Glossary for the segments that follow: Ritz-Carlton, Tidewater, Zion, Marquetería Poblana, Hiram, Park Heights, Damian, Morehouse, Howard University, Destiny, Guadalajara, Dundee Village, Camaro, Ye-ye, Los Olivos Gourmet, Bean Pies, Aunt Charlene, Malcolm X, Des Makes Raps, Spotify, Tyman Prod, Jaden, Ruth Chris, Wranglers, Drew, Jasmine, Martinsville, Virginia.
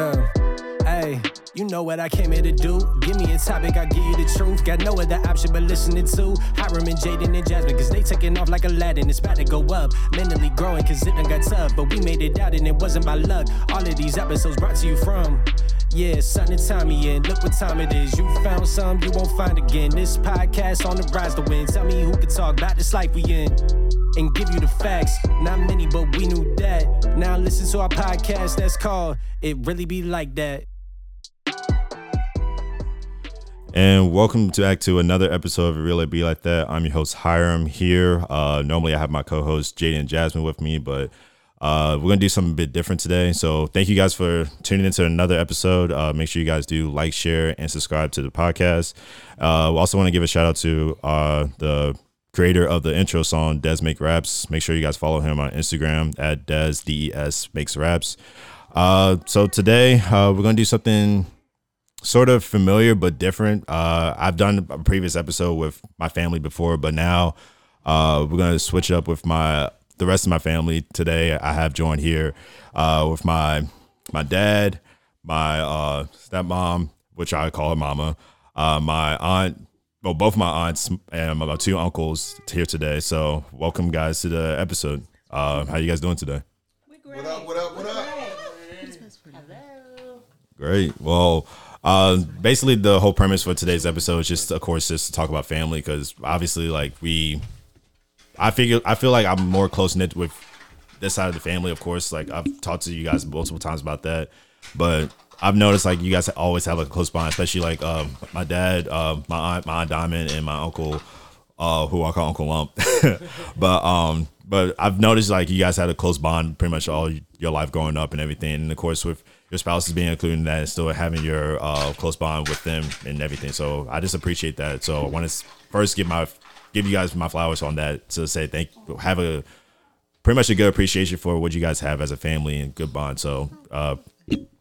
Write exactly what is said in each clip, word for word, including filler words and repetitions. Yeah. Hey, you know what I came here to do. Give me a topic, I'll give you the truth. Got no other option but listening to Hiram and Jaden and Jasmine, cause they taking off like Aladdin. It's about to go up, mentally growing cause it done got tough. But we made it out and it wasn't by luck. All of these episodes brought to you from Yeah, son and Tommy, and look what time it is. You found some you won't find again. This podcast on the rise to win. Tell me who can talk about this life we in and give you the facts. Not many, but we knew that. Now listen to our podcast that's called It Really Be Like That. And welcome to back to another episode of It Really Be Like That. I'm your host Hiram here. Uh, normally I have my co-hosts Jaden and Jasmine with me, but Uh, we're gonna do something a bit different today. So thank you guys for tuning into another episode. Uh, make sure you guys do like, share, and subscribe to the podcast. Uh, we also want to give a shout out to uh, the creator of the intro song, Des Makes Raps. Make sure you guys follow him on Instagram at Des D E S Makes Raps. Uh, so today uh, we're gonna do something sort of familiar but different. Uh, I've done a previous episode with my family before, but now uh, we're gonna switch up with my. The rest of my family today. I have joined here uh, with my my dad, my uh, stepmom, which I call her mama, uh, my aunt, well, both my aunts and my two uncles here today. So welcome, guys, to the episode. Uh, how you guys doing today? We're great. What up? What up? What up? Hello. Great. Well, uh, basically the whole premise for today's episode is just, of course, just to talk about family because obviously, like we. I figure I feel like I'm more close knit with this side of the family, of course. Like I've talked to you guys multiple times about that, but I've noticed like you guys always have like a close bond, especially like um, my dad, uh, my aunt, my aunt Diamond, and my uncle, uh, who I call Uncle Lump. but um, but I've noticed like you guys had a close bond pretty much all your life growing up and everything, and of course with your spouses being included in that, and still having your uh, close bond with them and everything. So I just appreciate that. So I want to first give my give you guys my flowers on that to say thank you. Have a pretty much a good appreciation for what you guys have as a family and good bond. So uh,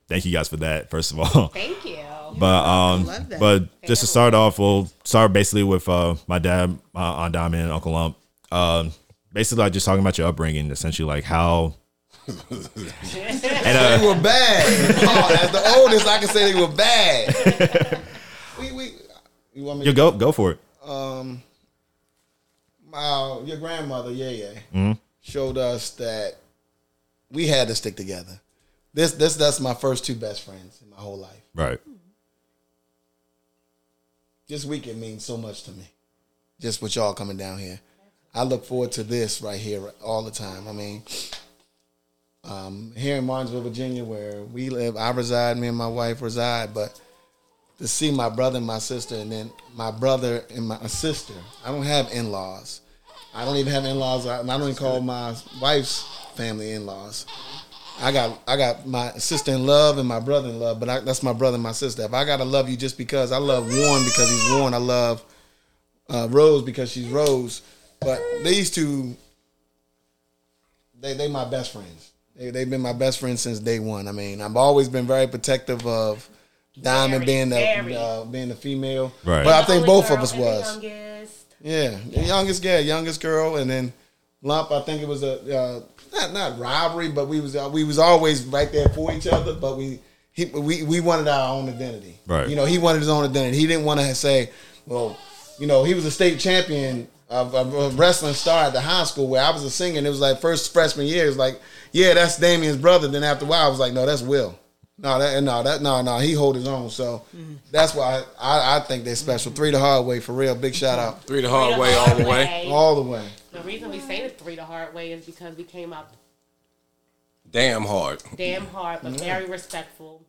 thank you guys for that, first of all. Thank you. But um, but family. Just to start off, we'll start basically with uh, my dad, my Aunt Diamond, and Uncle Lump. Um, basically, like just talking about your upbringing, essentially, like how. and, uh, they were bad. Oh, as the oldest, I can say they were bad. we we. You want me? You to go go for it. Um. Uh, your grandmother, Ye-ye, mm-hmm. showed us that we had to stick together. This, this, that's my first two best friends in my whole life. Right. This weekend means so much to me. Just with y'all coming down here, I look forward to this right here all the time. I mean, um, here in Martinsville, Virginia, where we live, I reside. Me and my wife reside, but. To see my brother and my sister, and then my brother and my sister. I don't have in-laws. I don't even have in-laws. I, I don't even call my wife's family in-laws. I got I got my sister in love and my brother in love, but I, that's my brother and my sister. If I gotta love you just because I love Warren because he's Warren, I love uh, Rose because she's Rose. But these two, they they my best friends. They they've been my best friends since day one. I mean, I've always been very protective of. Diamond being the uh, being the female, right. But I think both of us was. Yeah, the youngest, yeah, youngest girl, and then Lump. I think it was a uh, not not rivalry, but we was uh, we was always right there for each other. But we he we, we wanted our own identity, right? You know, he wanted his own identity. He didn't want to say, well, you know, he was a state champion of a wrestling star at the high school where I was a singer. And it was like first freshman year, it was like, yeah, that's Damian's brother. Then after a while, I was like, no, that's Will. No, that no, that no, no. He hold his own, so mm-hmm. that's why I, I, I think they're special. Three the hard way for real. Big shout out. Three the hard, three the way, hard all the way. way, all the way. The reason we say the three the hard way is because we came out damn hard, damn hard, but yeah. very respectful,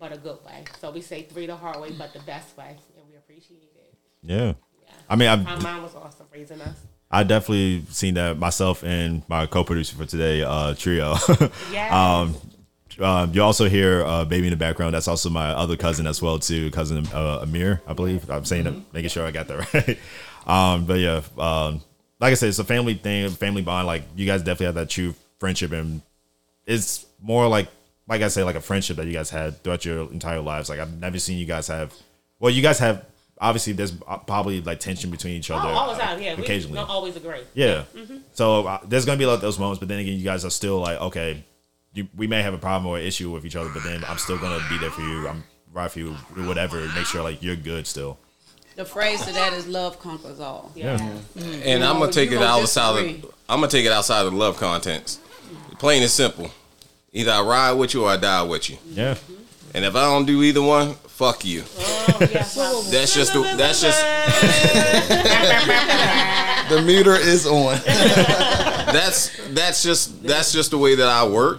but a good way. So we say three the hard way, but the best way, and we appreciate it. Yeah, yeah. I mean, I've, my mom was awesome raising us. I definitely seen that myself and my co-producer for today, uh, Trio. Yeah. um, Um, you also hear uh, baby in the background. That's also my other cousin as well, too. Cousin uh, Amir, I believe. I'm saying, mm-hmm. making sure I got that right. um, but yeah, um, like I said, it's a family thing, family bond. Like you guys definitely have that true friendship, and it's more like, like I say, like a friendship that you guys had throughout your entire lives. Like I've never seen you guys have. Well, you guys have. Obviously, there's probably like tension between each other. Oh, all the time, yeah. Uh, occasionally, we don't always agree. Yeah. Mm-hmm. So uh, there's gonna be like those moments, but then again, you guys are still like okay. you, we may have a problem or an issue with each other, but then I'm still gonna be there for you. I'm right for you, whatever. Make sure like you're good still. The phrase to that is "love conquers all." Yeah, yeah. Mm-hmm. And I'm gonna take it outside. Of, I'm gonna take it outside of the love contents. Plain and simple. Either I ride with you or I die with you. Yeah. Mm-hmm. And if I don't do either one, fuck you. Oh, yeah. That's just the. That's just. The meter is on. That's that's just that's just the way that I work.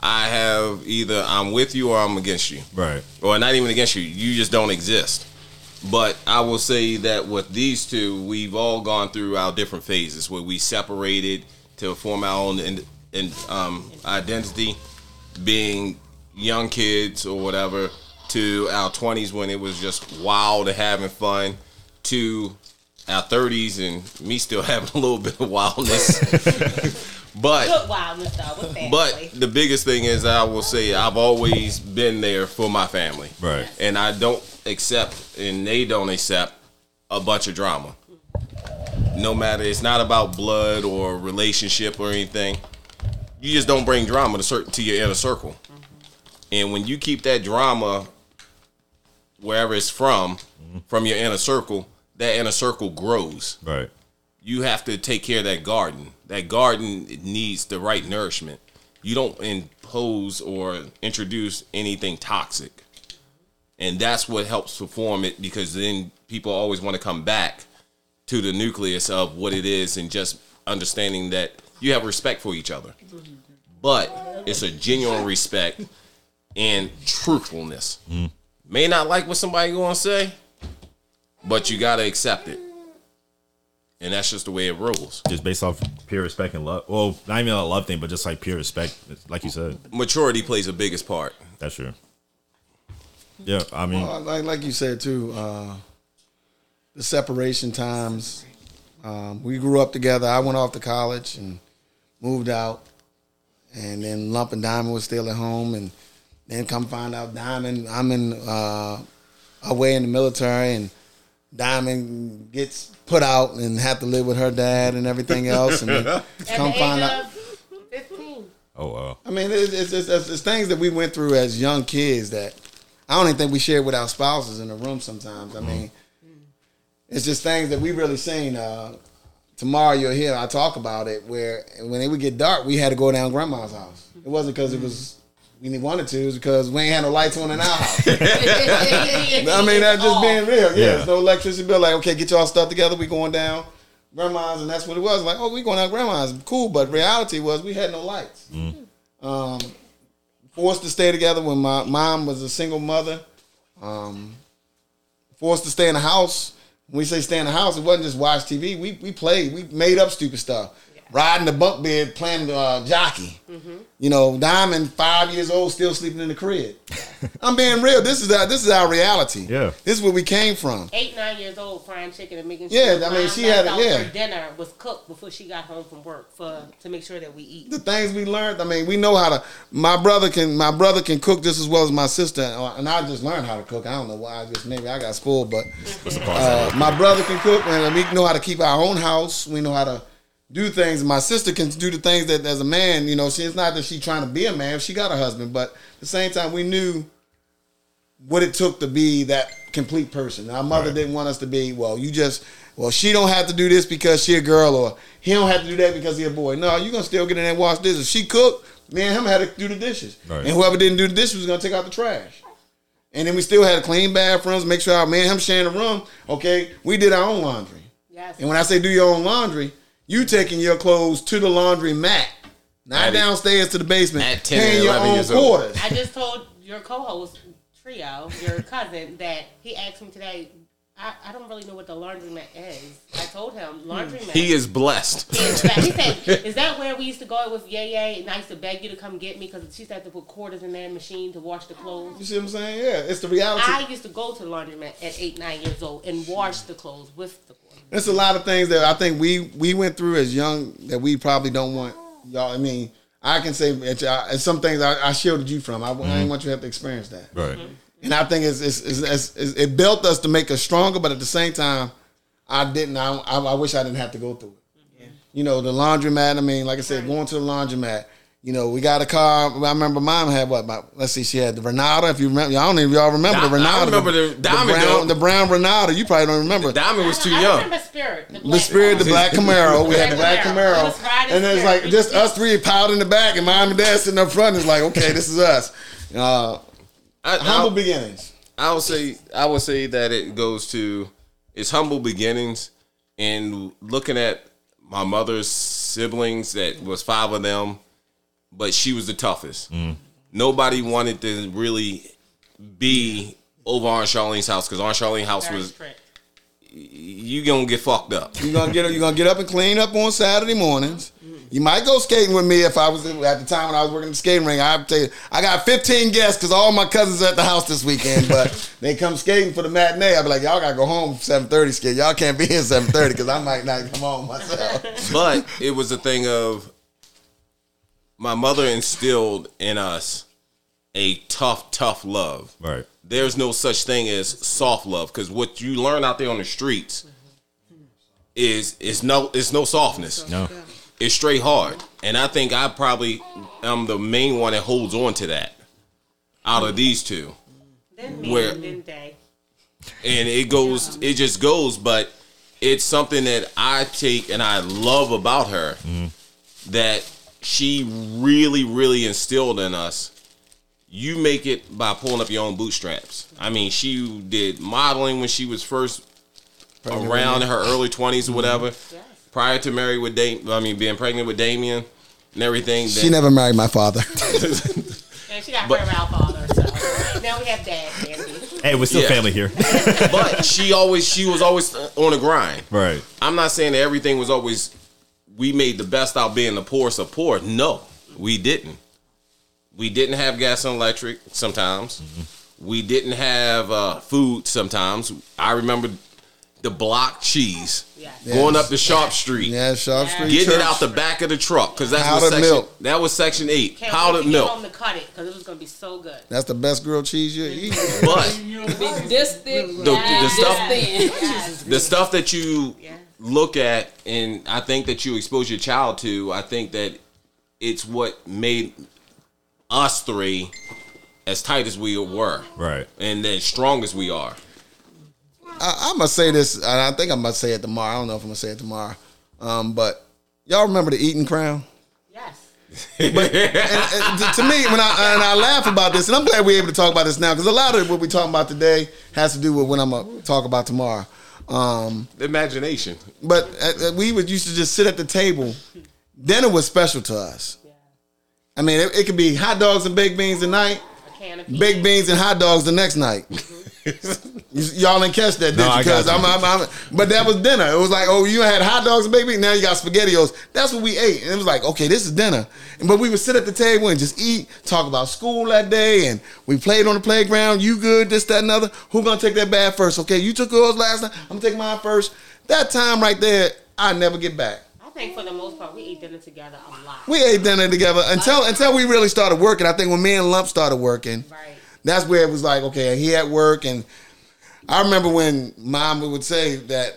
I have either I'm with you or I'm against you. Right. Or not even against you. You just don't exist. But I will say that with these two, we've all gone through our different phases where we separated to form our own in, in, um, identity, being young kids or whatever, to our twenties when it was just wild and having fun, to our thirties and me still having a little bit of wildness. But wildness, but the biggest thing is I will say I've always been there for my family. Right. And I don't accept and they don't accept a bunch of drama. No matter, it's not about blood or relationship or anything. You just don't bring drama to certain to your inner circle. And when you keep that drama wherever it's from, from your inner circle, that inner circle grows. Right. You have to take care of that garden. That garden needs the right nourishment. You don't impose or introduce anything toxic. And that's what helps perform it, because then people always want to come back to the nucleus of what it is and just understanding that you have respect for each other. But it's a genuine respect and truthfulness. Mm. May not like what somebody gonna say, but you got to accept it. And that's just the way it rolls. Just based off pure respect and love. Well, not even a love thing, but just like pure respect, like you said. Maturity plays the biggest part. That's true. Yeah, I mean. Well, like, like you said, too, uh, the separation times. Um, we grew up together. I went off to college and moved out. And then Lump and Diamond was still at home. And then come find out Diamond, I'm in uh, away in the military, and Diamond gets put out and have to live with her dad and everything else, and come the find out. fifteen Oh wow! I mean, it's it's, it's it's things that we went through as young kids that I don't even think we shared with our spouses in the room. Sometimes I mm-hmm. mean, it's just things that we really seen. Uh, tomorrow you'll hear I talk about it. Where when it would get dark, we had to go down Grandma's house. It wasn't because mm-hmm. it was. We wanted to is because we ain't had no lights on in our house. I mean, that's just being real. Yeah, yeah. There's no electricity bill. Like, okay, get y'all stuff together. We going down Grandma's, and that's what it was. Like, oh, we going down Grandma's. Cool, but reality was we had no lights. Mm-hmm. Um, forced to stay together when my mom was a single mother. Um, forced to stay in the house. When we say stay in the house, it wasn't just watch T V. We we played. We made up stupid stuff. Riding the bunk bed, playing uh, jockey. Mm-hmm. You know, Diamond, five years old, still sleeping in the crib. I'm being real. This is our, this is our reality. Yeah, this is where we came from. Eight, nine years old, frying chicken and making sure. Yeah, I mean, she had it. Yeah, her dinner was cooked before she got home from work for to make sure that we eat. The things we learned. I mean, we know how to. My brother can. My brother can cook just as well as my sister, and I just learned how to cook. I don't know why. I just maybe I got spoiled, but uh, my brother can cook, and we know how to keep our own house. We know how to do things. My sister can do the things that as a man, you know, she, it's not that she trying to be a man. She got a husband, but at the same time, we knew what it took to be that complete person. Our mother right. didn't want us to be, well, you just, well, she don't have to do this because she a girl, or he don't have to do that because he a boy. No, you're going to still get in there and wash dishes. If she cooked, me and him had to do the dishes. Right. And whoever didn't do the dishes was going to take out the trash. And then we still had to clean bathrooms, make sure our man and him sharing the room. Okay, we did our own laundry. Yes. And when I say do your own laundry, you taking your clothes to the laundry mat, not downstairs to the basement, at ten, paying your own quarters. I just told your co-host, Trio, your cousin, that he asked me today, I, I don't really know what the laundry mat is. I told him, laundry mat. He is blessed. He is blessed. He said, is that where we used to go with Ye-ye? And I used to beg you to come get me because she used to have to put quarters in that machine to wash the clothes. You see what I'm saying? Yeah, it's the reality. I used to go to the laundry mat at eight, nine years old and wash the clothes with the quarters. There's a lot of things that I think we, we went through as young that we probably don't want y'all. I mean, I can say it's some things I, I shielded you from. I, mm-hmm. I didn't want you to have to experience that. Right. Mm-hmm. And I think it's, it's, it's, it's, it's, it built us to make us stronger, but at the same time, I didn't. I, I, I wish I didn't have to go through it. Yeah. You know, the laundromat, I mean, like I said, going to the laundromat, You know, we got a car. I remember mom had what? My, let's see, she had the Renata. If you remember, I don't even y'all remember the Renata. I remember the, the Diamond, brown, the brown Renata. You probably don't remember. The Diamond was too I, young. I remember Spirit. The, the Spirit, the black Camaro. We had the black Camaro, and it's like just us three piled in the back, and mom and dad sitting up front. It's like, okay, this is us. Uh, I, humble I, beginnings. I would say, I would say that it goes to it's humble beginnings, and looking at my mother's siblings, that was five of them. But she was the toughest. Mm. Nobody wanted to really be over Aunt Charlene's house because Aunt Charlene's house Very was strict. You gonna get fucked up. You gonna get you gonna get up and clean up on Saturday mornings. You might go skating with me if I was at the time when I was working the skating rink. I tell you, I got fifteen guests because all my cousins are at the house this weekend. But they come skating for the matinee. I be like, y'all gotta go home seven thirty. Skate. Y'all can't be here seven thirty because I might not come home myself. But it was a thing of. My mother instilled in us a tough, tough love. Right. There's no such thing as soft love because what you learn out there on the streets is is no it's no softness. No. It's straight hard. And I think I probably am the main one that holds on to that out of these two. Then me, where, then they. And it goes, it just goes, but it's something that I take and I love about her mm. that she really, really instilled in us. You make it by pulling up your own bootstraps. I mean, she did modeling when she was first pregnant around in her early twenties or whatever. Yes. Prior to married with Dam- I mean, being pregnant with Damian and everything. She that- never married my father. And she got but- her around father. So now we have dad. Family. Hey, we're still yeah. family here. But she always, she was always on the grind. Right. I'm not saying that everything was always. We made the best out being the poorest of poor. No, we didn't. We didn't have gas and electric sometimes. Mm-hmm. We didn't have uh, food sometimes. I remember the block cheese yes. going yes. up the Sharp Street. Yeah, Sharp Street. Getting Church. It out the back of the truck because that's powdered section, milk. That was section eight. Can't powdered wait milk. Home to cut it because it was gonna be so good. That's the best grilled cheese you eat. But this thick, the, the stuff, yes. the stuff that you. Yeah. Look at, and I think that you expose your child to, I think that it's what made us three as tight as we were. Right. And as strong as we are. I, I must say this, and I think I must say it tomorrow. I don't know if I'm going to say it tomorrow. Um, but y'all remember the Eating Crown? Yes. But, and, and to me, when I and I laugh about this, and I'm glad we're able to talk about this now, because a lot of what we're talking about today has to do with what I'm going to talk about tomorrow. Um, Imagination. But uh, we would used to just sit at the table. Dinner was special to us. Yeah. I mean, it, it could be hot dogs and baked beans tonight, baked beans and hot dogs the next night. Mm-hmm. y- y'all didn't catch that, did no, you? Because I'm, I'm, I'm, but that was dinner. It was like, oh, you had hot dogs and baked beans. Now you got SpaghettiOs. That's what we ate, and it was like, okay, this is dinner. And, but we would sit at the table and just eat, talk about school that day, and we played on the playground. You good? This, that, and other. Who gonna take that bag first? Okay, you took yours last night. I'm gonna take mine first. That time right there, I never get back. I think for the most part, we ate dinner together a lot. We ate dinner together until until we really started working. I think when me and Lump started working, right. That's where it was like, okay, he at work. And I remember when Mom would say that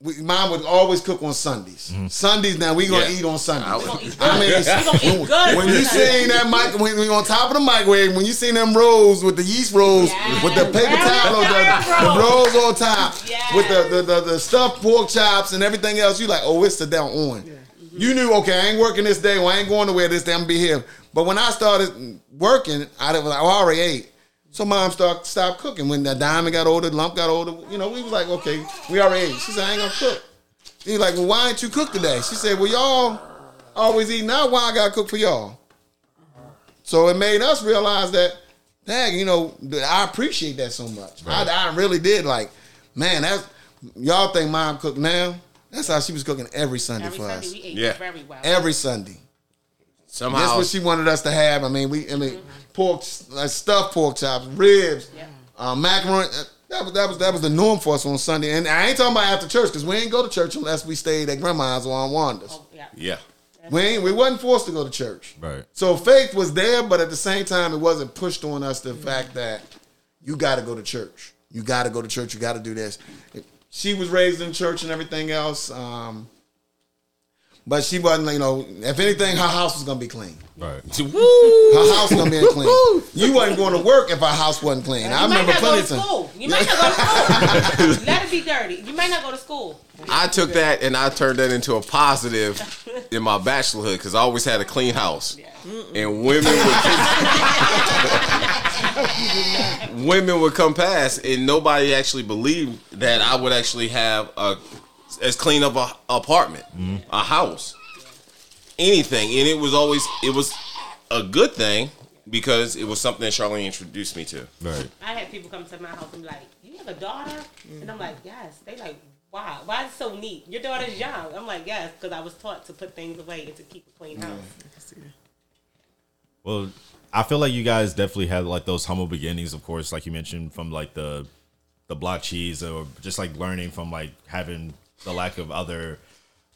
we, Mom would always cook on Sundays. Mm. Sundays, now we going to yeah. eat on Sundays. I mean, we going to eat good. When you seen that, mic, when we on top of the microwave, when you seen them rolls with the yeast rolls, yes. with the paper towel, the, the rolls on top, yes. with the, the, the, the stuffed pork chops and everything else, you like, oh, it's the down on. Yeah. Mm-hmm. You knew, okay, I ain't working this day, or I ain't going nowhere this day, I'm going to be here. But when I started working, I was like, I already ate. So Mom start, stopped cooking. When the Diamond got older, Lump got older, you know, we was like, okay, we already ate. She said, I ain't going to cook. He's like, well, why ain't you cook today? She said, well, y'all always eat. Now why I got to cook for y'all? So it made us realize that, dang, you know, I appreciate that so much. Right. I, I really did. Like, man, that's, y'all think Mom cooked now? That's how she was cooking every Sunday every for Sunday us. We ate yeah. very well. Every Sunday. Somehow. That's what she wanted us to have. I mean, we, I mean, mm-hmm. pork, like stuffed pork chops, ribs, yeah. uh, macaroni. That was that was that was the norm for us on Sunday. And I ain't talking about after church because we ain't go to church unless we stayed at Grandma's or on Wanda's. Oh, yeah, yeah. we ain't, we wasn't forced to go to church. Right. So faith was there, but at the same time, it wasn't pushed on us. The mm-hmm. fact that you got to go to church, you got to go to church, you got to do this. She was raised in church and everything else. Um, But she wasn't, you know, if anything, her house was going to be clean. Right. Her house was going to be clean. You wasn't going to work if her house wasn't clean. You I remember plenty of school. You might not go to school. Let it be dirty. You might not go to school. I took that and I turned that into a positive in my bachelorhood because I always had a clean house. Yeah. And women would women would come past and nobody actually believed that I would actually have a as clean of a apartment, mm-hmm. a house, anything. And it was always, it was a good thing because it was something that Charlene introduced me to. Right. I had people come to my house and be like, you have a daughter? Mm-hmm. And I'm like, yes. They like, wow, why is it so neat? Your daughter's young. I'm like, yes, because I was taught to put things away and to keep a clean house. Yeah. Well, I feel like you guys definitely had like those humble beginnings, of course, like you mentioned, from like the the block cheese or just like learning from like having the lack of other,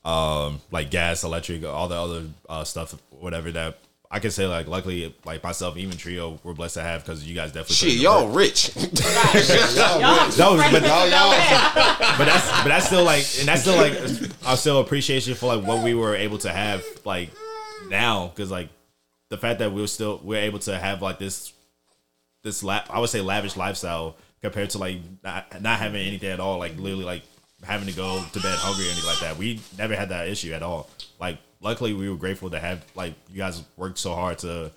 um, like gas, electric, all the other uh, stuff, whatever that I can say. Like, luckily, like myself, even Trio, we're blessed to have because you guys definitely. Shit, y'all rich. Y'all rich. But that's but that's still like, and that's still like, I still appreciation for like what we were able to have like now because like the fact that we we're still we're able to have like this this la- I would say lavish lifestyle compared to like not, not having anything at all, like literally like. Having to go to bed hungry or anything like that. We never had that issue at all. Like, luckily, we were grateful to have, like, you guys worked so hard to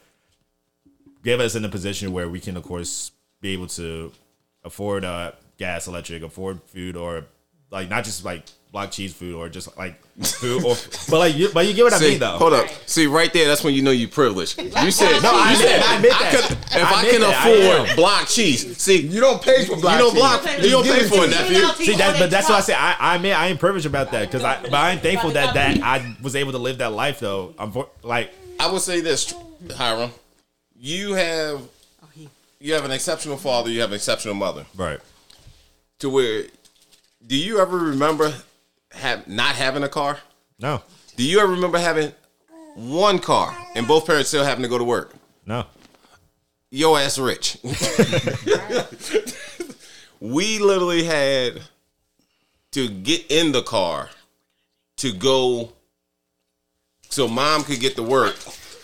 give us in a position where we can, of course, be able to afford uh, gas, electric, afford food, or, like, not just, like, block cheese food or just, like, food. Or, but, like, you, but you get what See, I mean, though. Hold up. See, right there, that's when you know you're privileged. You said, no, I admit, I admit that. I could, if I, I can that, afford I block cheese. See, you don't pay for block you cheese. Block, you don't pay for it, nephew. See, that's, but that's why I say I, I admit I ain't privileged about that. Because I, but I ain't thankful that, that I was able to live that life, though. I'm for, like, I would say this, Hiram. You have, you have an exceptional father. You have an exceptional mother. Right. To where, do you ever remember... Have not having a car? No. Do you ever remember having one car and both parents still having to go to work? No. Your ass rich. We literally had to get in the car to go so mom could get to work.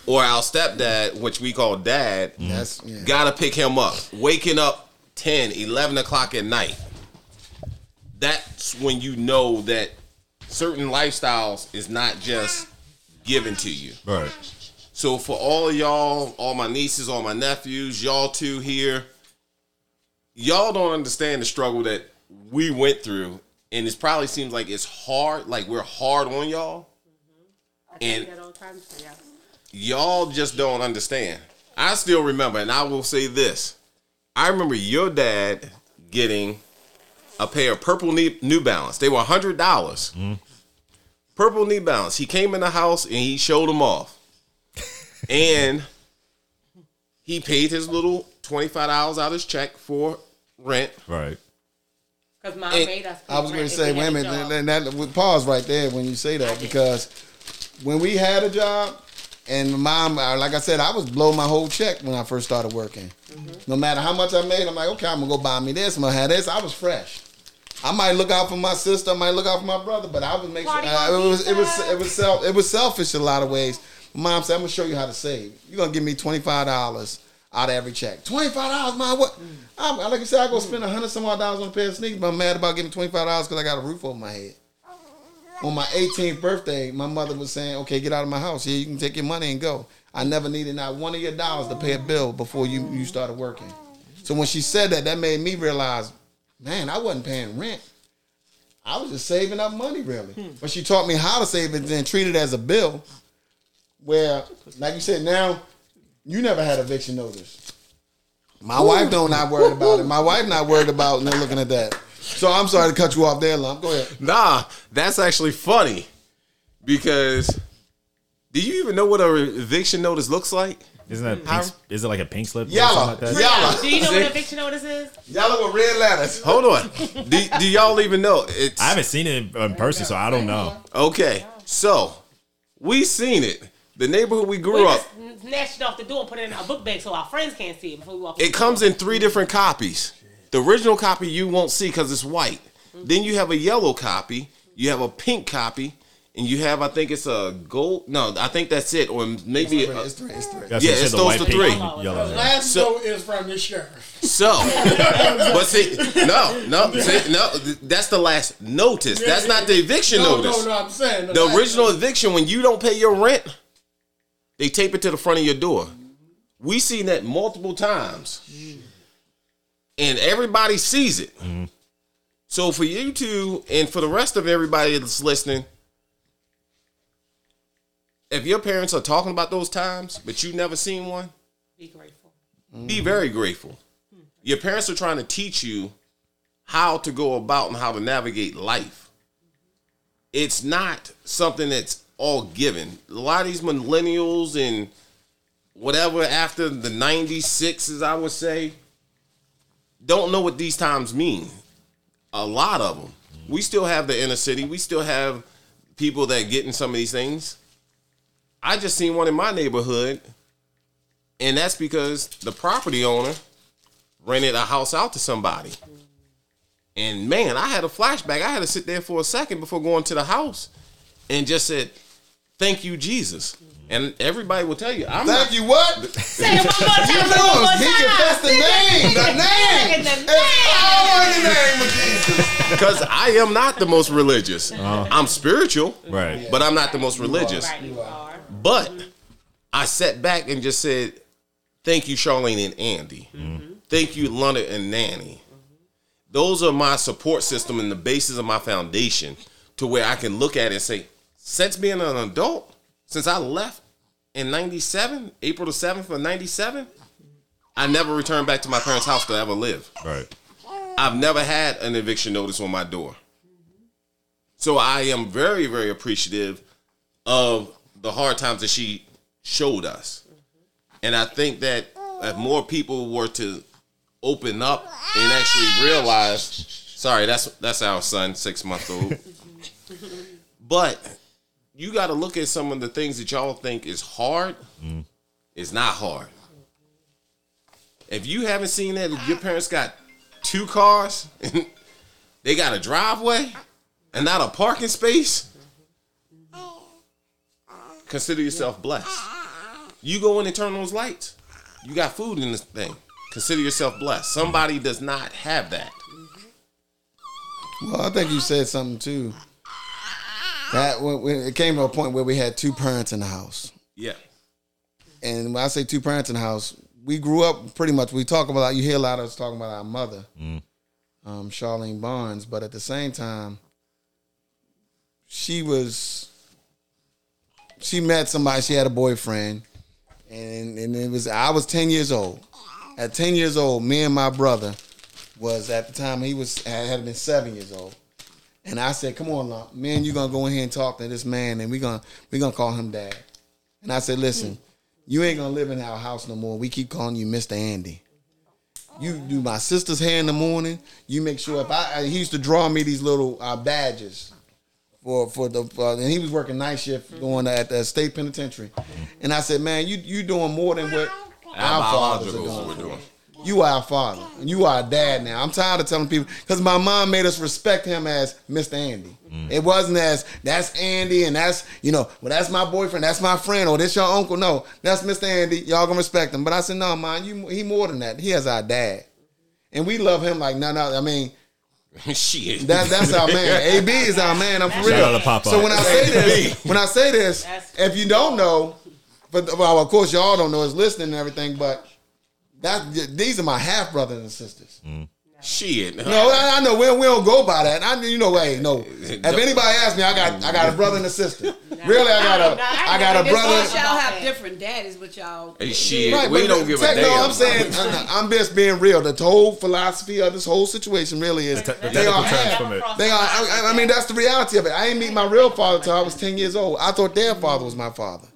Or our stepdad, which we call dad, mm-hmm. gotta pick him up. Waking up ten, eleven o'clock at night. That's when you know that certain lifestyles is not just given to you. Right. So for all of y'all, all my nieces, all my nephews, y'all two here, y'all don't understand the struggle that we went through. And it probably seems like it's hard, like we're hard on y'all. Mm-hmm. I and that all time for y'all. Y'all just don't understand. I still remember, and I will say this. I remember your dad getting... a pair of purple New Balance. They were one hundred dollars. Mm. Purple New Balance. He came in the house and he showed them off. And he paid his little twenty-five dollars out of his check for rent. Right. Because mom and made us. I was going to say, wait a minute. And that, that, pause right there when you say that. Because when we had a job, and mom, like I said, I was blowing my whole check when I first started working. Mm-hmm. No matter how much I made, I'm like, okay, I'm going to go buy me this. I'm going to have this. I was fresh. I might look out for my sister, I might look out for my brother, but I would make sure uh, it was it was it was self it was selfish in a lot of ways. Mom said, "I'm gonna show you how to save. You're gonna give me twenty-five dollars out of every check. twenty-five dollars, mom. What? Mm. I'm, like you said, I go spend a hundred some odd dollars on a pair of sneakers, but I'm mad about giving twenty-five dollars because I got a roof over my head. On my eighteenth birthday, my mother was saying, "Okay, get out of my house. Here, you can take your money and go. I never needed not one of your dollars to pay a bill before you you started working." So when she said that, that made me realize. Man, I wasn't paying rent. I was just saving up money, really. Hmm. But she taught me how to save it and then treat it as a bill. Where, like you said, now, you never had eviction notice. My Ooh. wife don't not worried about it. My wife not worried about no looking at that. So I'm sorry to cut you off there, Lump. Go ahead. Nah, that's actually funny. Because, do you even know what an eviction notice looks like? Isn't that pink, mm. is it like a pink slip? Yellow, like that? Yellow. Do you know what a eviction notice is? Yellow with red letters. Hold on. do, do y'all even know? It's, I haven't seen it in person, so I don't know. Okay, so we seen it. The neighborhood we grew we up. Snatched it off the door and put it in our book bag so our friends can't see it before we walk. It comes in three different copies. The original copy you won't see because it's white. Mm-hmm. Then you have a yellow copy. You have a pink copy. And you have, I think it's a gold. No, I think that's it. Or maybe it's, a, it's three. It's three. Yeah, it's those to three. The last vote is from the sheriff. So, but see, no, no, see, no. That's the last notice. That's not the eviction no, notice. No, no, I'm saying the, the original notice. Eviction when you don't pay your rent, they tape it to the front of your door. We seen that multiple times, mm. and everybody sees it. Mm. So for you two, and for the rest of everybody that's listening. If your parents are talking about those times, but you never seen one, be grateful. Mm-hmm. Be very grateful. Your parents are trying to teach you how to go about and how to navigate life. It's not something that's all given. A lot of these millennials and whatever after the ninety-six, as I would say, don't know what these times mean. A lot of them. We still have the inner city. We still have people that get in some of these things. I just seen one in my neighborhood, and that's because the property owner rented a house out to somebody. And, man, I had a flashback. I had to sit there for a second before going to the house and just said, thank you, Jesus. And everybody will tell you, I'm thank not, you what? Say it one more time. You know him. He confessed the name. The name. It's all in the name of Jesus. Because I am not the most religious. Uh-huh. I'm spiritual, right? But I'm not the most religious. You are. But I sat back and just said, thank you, Charlene and Andy. Mm-hmm. Thank you, Luna and Nanny. Mm-hmm. Those are my support system and the basis of my foundation to where I can look at it and say, since being an adult, since I left in ninety-seven, April the seventh of ninety-seven, I never returned back to my parents' house to ever live. Right. I've never had an eviction notice on my door. So I am very, very appreciative of the hard times that she showed us. And I think that if more people were to open up and actually realize, sorry, that's that's our son, six month old. But you got to look at some of the things that y'all think is hard. Mm. It's not hard. If you haven't seen that, if your parents got two cars, and they got a driveway and not a parking space, consider yourself blessed. You go in and turn those lights. You got food in this thing. Consider yourself blessed. Somebody does not have that. Well, I think you said something too. That when it came to a point where we had two parents in the house. Yeah. And when I say two parents in the house, we grew up pretty much. We talk about, you hear a lot of us talking about our mother, mm. um, Charlene Barnes. But at the same time, she was, she met somebody. She had a boyfriend, and and it was I was ten years old. At ten years old, me and my brother was at the time he was had been seven years old. And I said, come on, Lump. Man, you're going to go in here and talk to this man, and we're going we gonna to call him Dad. And I said, listen, you ain't going to live in our house no more. We keep calling you Mister Andy. You do my sister's hair in the morning. You make sure if I, he used to draw me these little uh, badges for, for the, uh, and he was working night shift going at the state penitentiary. And I said, man, you you doing more than what our, our fathers are doing. We're doing. You are our father. You are our dad now. I'm tired of telling people, because my mom made us respect him as Mister Andy. Mm. It wasn't as, that's Andy, and that's, you know, well, that's my boyfriend, that's my friend, or this your uncle. No, that's Mister Andy. Y'all going to respect him. But I said, no, man, you, he more than that. He is our dad. And we love him like, no, no, I mean. Shit. That, that's our man. A B is our man. I'm that's for real. So when I say this, when I say this, if you don't know, but well, of course, y'all don't know, it's listening and everything, but. That, these are my half brothers and sisters. Mm. Shit, no, no I, I know we, we don't go by that. I, you know, hey, no. If anybody asks me, I got I got a brother and a sister. No, really, I got a no, I, I got a brother. Y'all have different daddies, but y'all. Hey, shit, right, we don't give a damn. No, I'm saying I'm just being real. The whole philosophy of this whole situation really is the te- they are half. They are. I, I mean, that's the reality of it. I didn't meet my real father until I was ten years old. I thought their father was my father.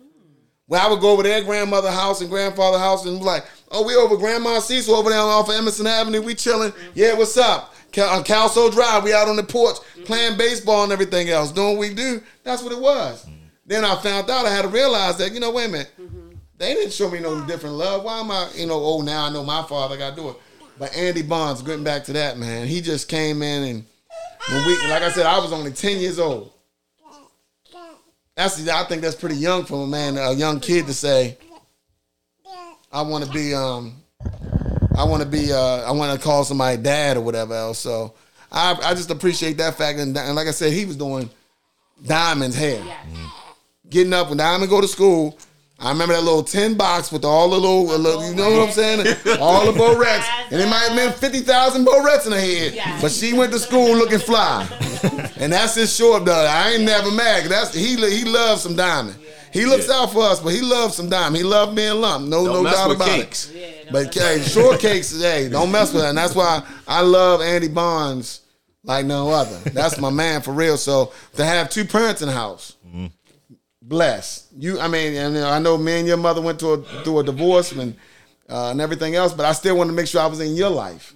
When I would go over their grandmother's house and grandfather's house and be like, oh, we over Grandma Cecil over there off of Emerson Avenue. We chilling. Mm-hmm. Yeah, what's up? Cal- Calso Drive. We out on the porch mm-hmm. playing baseball and everything else. Doing what we do. That's what it was. Mm-hmm. Then I found out. I had to realize that, you know, wait a minute. Mm-hmm. They didn't show me no different love. Why am I, you know, oh, now I know my father got to do it. But Andy Bonds, getting back to that, man, he just came in and, when we, like I said, I was only ten years old. That's I think that's pretty young for a man, a young kid to say, I want to be, um, I want to be, uh, I want to call somebody dad or whatever else. So I, I just appreciate that fact. And, and like I said, he was doing Diamond's hair, mm-hmm. getting up when Diamond go to school. I remember that little tin box with all the little, the little you know what I'm saying? All the Borettes. And it might have been fifty thousand Borettes in her head. Yeah. But she went to school looking fly. And that's his short dog. I ain't never mad. That's he he loves some Diamond. He looks yeah. out for us, but he loves some Diamond. He loved being Lump. No don't no doubt about cakes. It. Yeah, but hey, shortcakes, hey, don't mess with that. And that's why I love Andy Barnes like no other. That's my man for real. So to have two parents in the house. Mm-hmm. Bless you. I mean, and I know me and your mother went to a, through a divorce and uh, and everything else, but I still wanted to make sure I was in your life,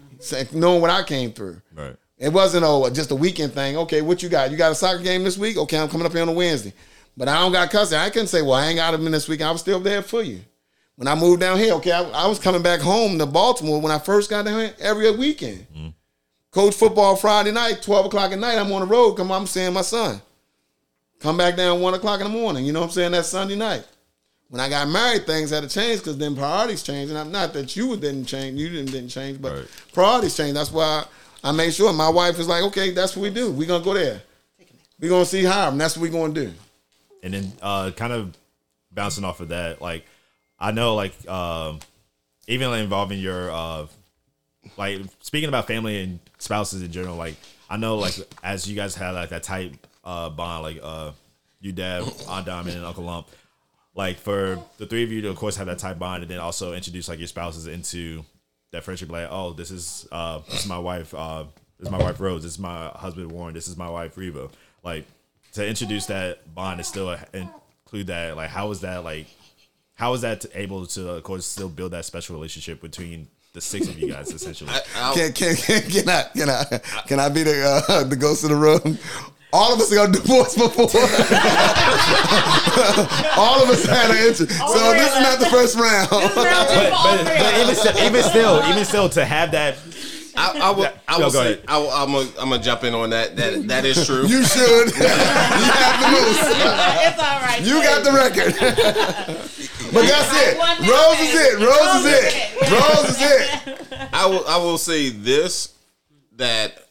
knowing what I came through. Right. It wasn't oh just a weekend thing. Okay, what you got? You got a soccer game this week? Okay, I'm coming up here on a Wednesday, but I don't got custody. I couldn't say, well, I ain't got him this week. I was still there for you. When I moved down here, okay, I, I was coming back home to Baltimore when I first got down here every weekend. Mm-hmm. Coach football Friday night, twelve o'clock at night. I'm on the road. Come, I'm seeing my son. Come back down one o'clock in the morning. You know what I'm saying? That Sunday night. When I got married, things had to change because then priorities changed. And I'm not that you didn't change, you didn't, didn't change, but right. priorities changed. That's why I made sure my wife was like, okay, that's what we do. We're going to go there. We're going to see Hiram. That's what we're going to do. And then uh, kind of bouncing off of that, like, I know, like, uh, even like, involving your, uh, like, speaking about family and spouses in general, like, I know, like, as you guys had, like, that type Uh, bond, like uh, you, dad, Aunt Diamond, and Uncle Lump, like for the three of you to, of course, have that type bond, and then also introduce like your spouses into that friendship. Like, oh, this is uh, this is my wife, uh, this is my wife Rose, this is my husband Warren, this is my wife Reva. Like to introduce that bond and still a, include that. Like, how is that? Like, how is that able to, of course, still build that special relationship between the six of you guys, essentially? I, can can can can I can I, can I be the uh, the ghost of the room? All of us got divorced before. All of us had an interest. So oh, this is not the first round. But, but, but even, still, even still, even still, to have that, I, I would, I would say, I will, I'm gonna, I'm gonna jump in on that. That, that is true. You should. You have the most. It's all right. You got the record. But that's it. Rose is it. Rose is it. Rose is it. I will, I will say this, that.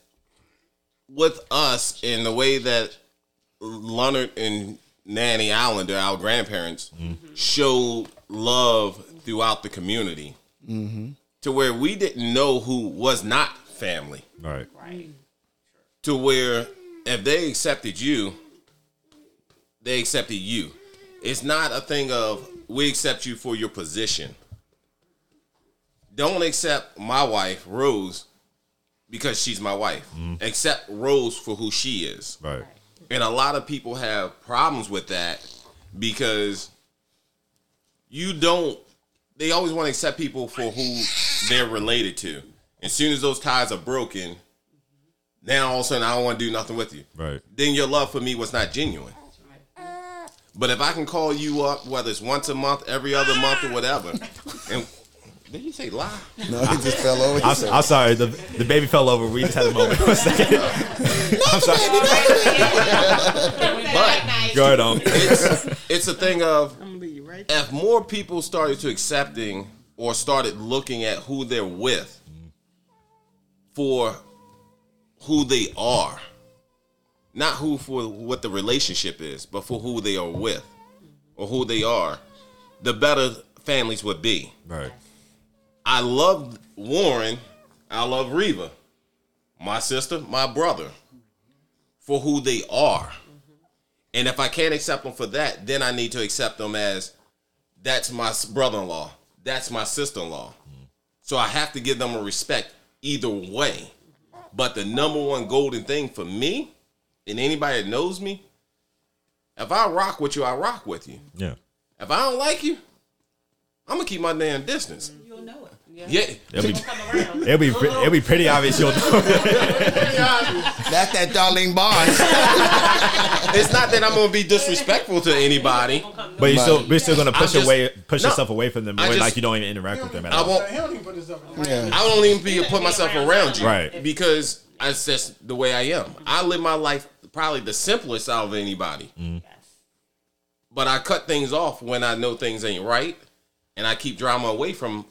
With us in the way that Leonard and Nanny Islander, our grandparents, mm-hmm. showed love throughout the community mm-hmm. to where we didn't know who was not family. Right. Right. To where if they accepted you, they accepted you. It's not a thing of we accept you for your position. Don't accept my wife, Rose, because she's my wife. Mm. Accept Rose for who she is. Right. And a lot of people have problems with that because you don't, they always want to accept people for who they're related to. As soon as those ties are broken, now all of a sudden I don't want to do nothing with you. Right. Then your love for me was not genuine. But if I can call you up, whether it's once a month, every other month or whatever, and did you say lie? No, he just fell over. I'm, I'm sorry. The, the baby fell over. We just had a moment. One second. I'm sorry. But go ahead on. It's, it's a thing of if more people started to accepting or started looking at who they're with for who they are, not who for what the relationship is, but for who they are with or who they are, the better families would be. Right. I love Warren, I love Reva, my sister, my brother, for who they are. And if I can't accept them for that, then I need to accept them as that's my brother-in-law, that's my sister-in-law. So I have to give them a respect either way. But the number one golden thing for me, and anybody that knows me, if I rock with you, I rock with you. Yeah. If I don't like you, I'm going to keep my damn distance. You'll know it. Yeah, yeah. It'll, be, it'll, be, it'll be pretty obvious. You'll know that's that darling Barnes. It's not that I'm gonna be disrespectful to anybody, but you're still, you're still gonna push just, away, push no, yourself away from them. Just, like you don't even interact with them at all. I won't. I don't even put, yeah. I don't even be, put myself around you, right? Because that's just the way I am. I live my life probably the simplest out of anybody. Mm. But I cut things off when I know things ain't right, and I keep drama away from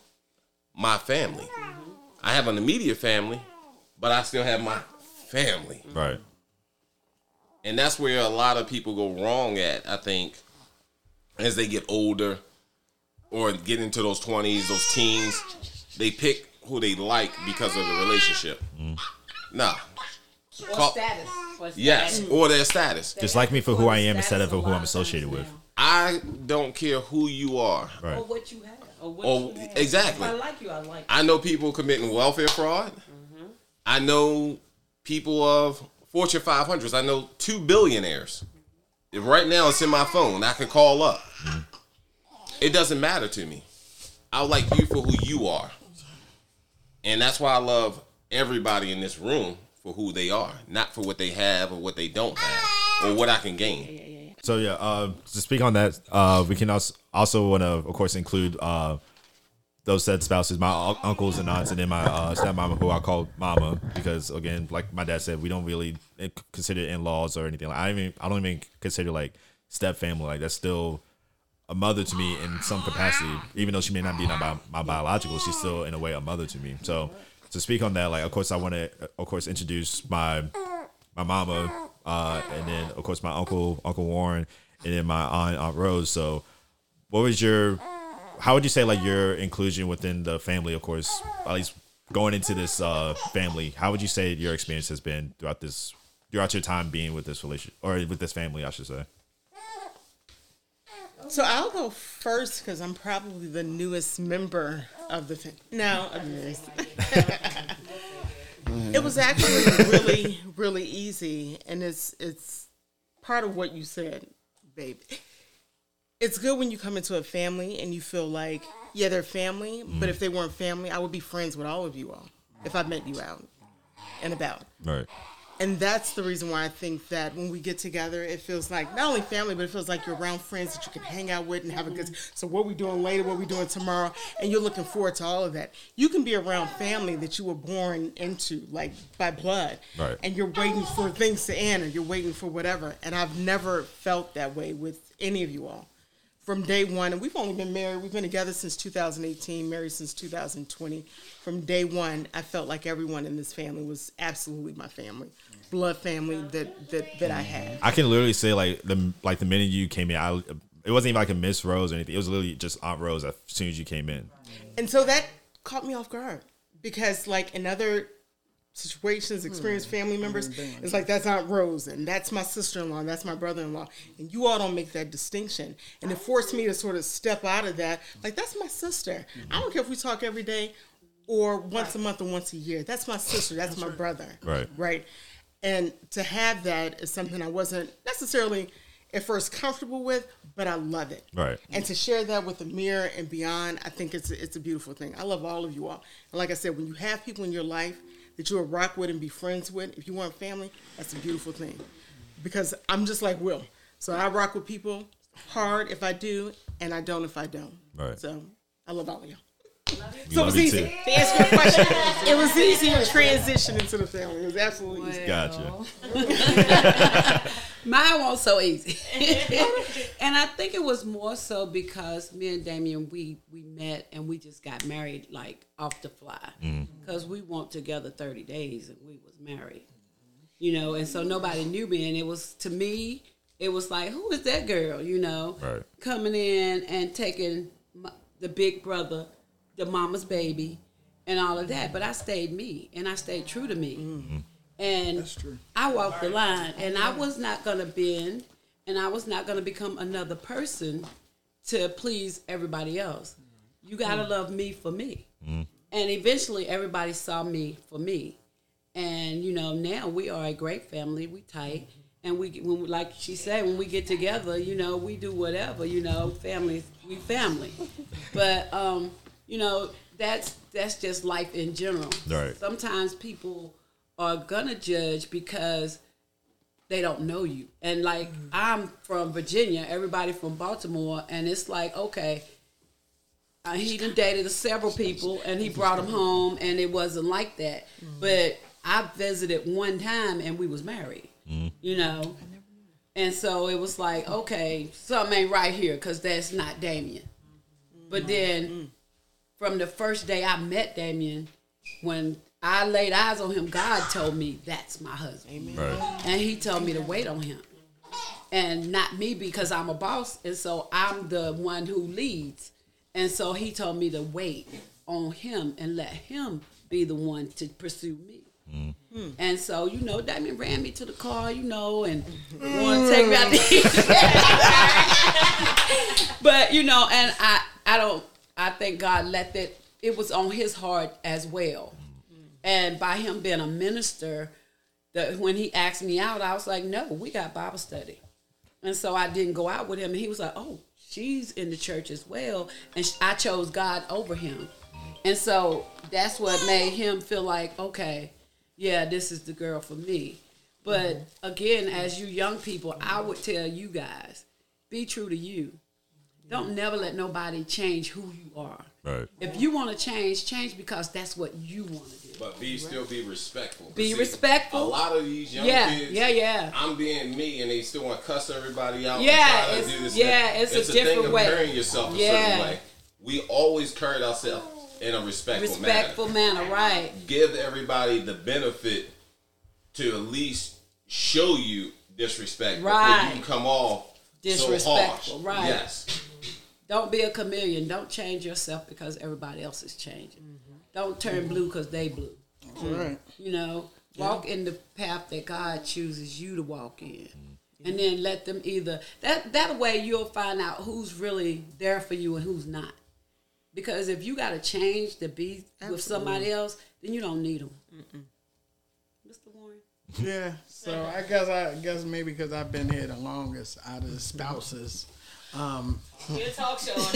my family. Mm-hmm. I have an immediate family, but I still have my family. Right. And that's where a lot of people go wrong at, I think, as they get older or get into those twenties, those teens. They pick who they like because of the relationship. Mm. Nah. Or Call, status. Or yes, status. Or their status. Just like me for who I am instead of who I'm associated with. I don't care who you are. Right. Or what you have. Or what or, you have. Exactly. If I like you, I like you. I know people committing welfare fraud. Mm-hmm. I know people of Fortune five hundreds. I know two billionaires. If right now it's in my phone, I can call up. Mm-hmm. It doesn't matter to me. I like you for who you are. And that's why I love everybody in this room for who they are, not for what they have or what they don't have or what I can gain. Yeah, yeah, yeah. So, yeah, uh, to speak on that, uh, we can also, also want to, of course, include uh, those said spouses, my uncles and aunts, and then my uh, stepmama, who I call mama, because, again, like my dad said, we don't really consider in-laws or anything. Like I, even, I don't even consider, like, step-family. Like, that's still a mother to me in some capacity, even though she may not be my, my biological, she's still in a way a mother to me. So to speak on that, like, of course I want to, of course, introduce my, my mama, uh, and then of course my uncle, Uncle Warren, and then my aunt, Aunt Rose. So what was your, how would you say like your inclusion within the family, of course, at least going into this uh, family, how would you say your experience has been throughout this, throughout your time being with this relation or with this family, I should say? So I'll go first because I'm probably the newest member of the family. No, it was actually really, really easy, and it's it's part of what you said, baby. It's good when you come into a family and you feel like, yeah, they're family, mm. but if they weren't family, I would be friends with all of you all if I met you out and about. Right. And that's the reason why I think that when we get together, it feels like not only family, but it feels like you're around friends that you can hang out with and have a good. So what are we doing later? What are we doing tomorrow? And you're looking forward to all of that. You can be around family that you were born into, like by blood, right? And you're waiting for things to end, or you're waiting for whatever. And I've never felt that way with any of you all from day one. And we've only been married. We've been together since two thousand eighteen, married since two thousand twenty. From day one, I felt like everyone in this family was absolutely my family, blood family that that, that I had. I can literally say, like the like the minute you came in, I, it wasn't even like a Miss Rose or anything. It was literally just Aunt Rose as soon as you came in. And so that caught me off guard because, like in other situations, experienced family members, it's like that's Aunt Rose and that's my sister-in-law and that's my brother-in-law, and you all don't make that distinction. And it forced me to sort of step out of that. Like that's my sister. I don't care if we talk every day or once a month or once a year. That's my sister. That's, that's my right. brother. Right. Right. And to have that is something I wasn't necessarily at first comfortable with, but I love it. Right. And to share that with Amir and beyond, I think it's a, it's a beautiful thing. I love all of you all. And like I said, when you have people in your life that you'll rock with and be friends with, if you want family, that's a beautiful thing. Because I'm just like Will. So I rock with people hard if I do, and I don't if I don't. Right. So I love all of y'all. So it was easy. Too. To answer your question, it was easy to transition into the family. It was absolutely well. easy. Gotcha. Mine wasn't so easy. And I think it was more so because me and Damian, we, we met and we just got married like off the fly. Because mm-hmm. we walked together thirty days and we was married. You know, and so nobody knew me. And it was, to me, it was like, who is that girl, you know? Right. Coming in and taking my, the big brother, the mama's baby, and all of that. But I stayed me, and I stayed true to me. Mm-hmm. And that's true. I walked the line, and I was not going to bend, and I was not going to become another person to please everybody else. You got to mm-hmm. love me for me. Mm-hmm. And eventually, everybody saw me for me. And, you know, now we are a great family. We tight. And we, when, like she said, when we get together, you know, we do whatever, you know, family, we family. But, um... you know, that's that's just life in general. Right. Sometimes people are going to judge because they don't know you. And, like, mm-hmm. I'm from Virginia, everybody from Baltimore, and it's like, okay, uh, he done dated several people, and he brought them home, and it wasn't like that. Mm-hmm. But I visited one time, and we was married, mm-hmm. you know. And so it was like, okay, something ain't right here because that's not Damian. But then from the first day I met Damian, when I laid eyes on him, God told me that's my husband. Amen. Right. And he told me to wait on him. And not me, because I'm a boss, and so I'm the one who leads. And so he told me to wait on him and let him be the one to pursue me. Mm-hmm. And so, you know, Diamond ran me to the car, you know, and mm-hmm. wanted to take me out to eat. But, you know, and I, I don't, I think God let that, it was on his heart as well. Mm-hmm. And by him being a minister, that when he asked me out, I was like, no, we got Bible study. And so I didn't go out with him. And he was like, oh, she's in the church as well. And I chose God over him. And so that's what made him feel like, okay, yeah, this is the girl for me. But again, as you young people, I would tell you guys, be true to you. Don't never let nobody change who you are. Right. If you want to change, change because that's what you want to do. But be still be respectful. Be see, respectful. A lot of these young yeah, kids, yeah, yeah. I'm being me, and they still want to cuss everybody out. Yeah, and try to do this yeah, thing. It's, it's a, a different thing way. Of carrying yourself a yeah. certain way. We always carried ourselves in a respectful, respectful manner. Respectful manner, right? Give everybody the benefit to at least show you disrespect right. before you come off disrespectful, so harsh. Right? Yes. Don't be a chameleon. Don't change yourself because everybody else is changing. Mm-hmm. Don't turn mm-hmm. blue because they blue. Mm-hmm. Right. You know, walk yeah. in the path that God chooses you to walk in. Mm-hmm. And then let them either, that, that way you'll find out who's really there for you and who's not. Because if you got to change to be Absolutely. With somebody else, then you don't need them. Mm-mm. Mister Warren? Yeah, so I guess, I guess maybe because I've been here the longest out of the spouses. Um, Your talk show. On no, no,